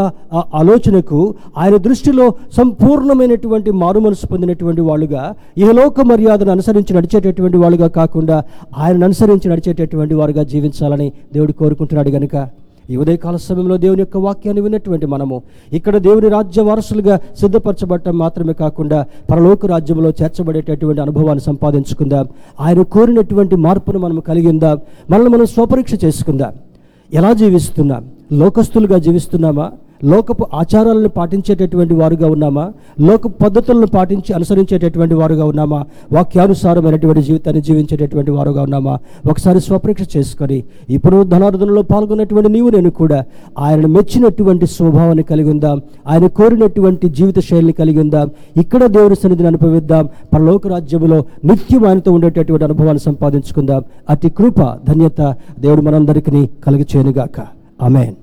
ఆలోచనకు, ఆయన దృష్టిలో సంపూర్ణమైనటువంటి మారు మనస్సు పొందినటువంటి వాళ్ళుగా, ఈ లోక మర్యాదను అనుసరించి నడిచేటటువంటి వాళ్ళుగా కాకుండా ఆయనను అనుసరించి నడిచేటటువంటి వారుగా జీవించాలని దేవుడు కోరుకుంటున్నాడు కనుక ఈ ఉదయకాల సమయంలో దేవుని యొక్క వాక్యాన్ని విన్నటువంటి మనము ఇక్కడ దేవుని రాజ్య వారసులుగా సిద్ధపరచబడటం మాత్రమే కాకుండా పరలోక రాజ్యంలో చేర్చబడేటటువంటి అనుభవాన్ని సంపాదించుకుందాం. ఆయన కోరినటువంటి మార్పును మనం కలిగిందాం. మనల్ని మనం స్వపరీక్ష చేసుకుందాం. ఎలా జీవిస్తున్నాం? లోకస్తులుగా జీవిస్తున్నామా? లోకపు ఆచారాలను పాటించేటటువంటి వారుగా ఉన్నామా? లోకపు పద్ధతులను అనుసరించేటటువంటి వారుగా ఉన్నామా? వాక్యానుసారమైనటువంటి జీవితాన్ని జీవించేటటువంటి వారుగా ఉన్నామా? ఒకసారి స్వపరీక్ష చేసుకొని ఈ పునరుద్ధరణలో పాల్గొన్నటువంటి నీవు నేను కూడా ఆయనను మెచ్చినటువంటి స్వభావాన్ని కలిగి ఉందాం. ఆయన కోరినటువంటి జీవిత శైలిని కలిగి ఉందాం. ఇక్కడ దేవుని సన్నిధిని అనుభవిద్దాం. పరలోక రాజ్యంలో నిత్యం ఆయనతో ఉండేటటువంటి అనుభవాన్ని సంపాదించుకుందాం. అతి కృప ధన్యత దేవుడు మనందరికీ కలుగు చేయనుగాక. ఆమేన్.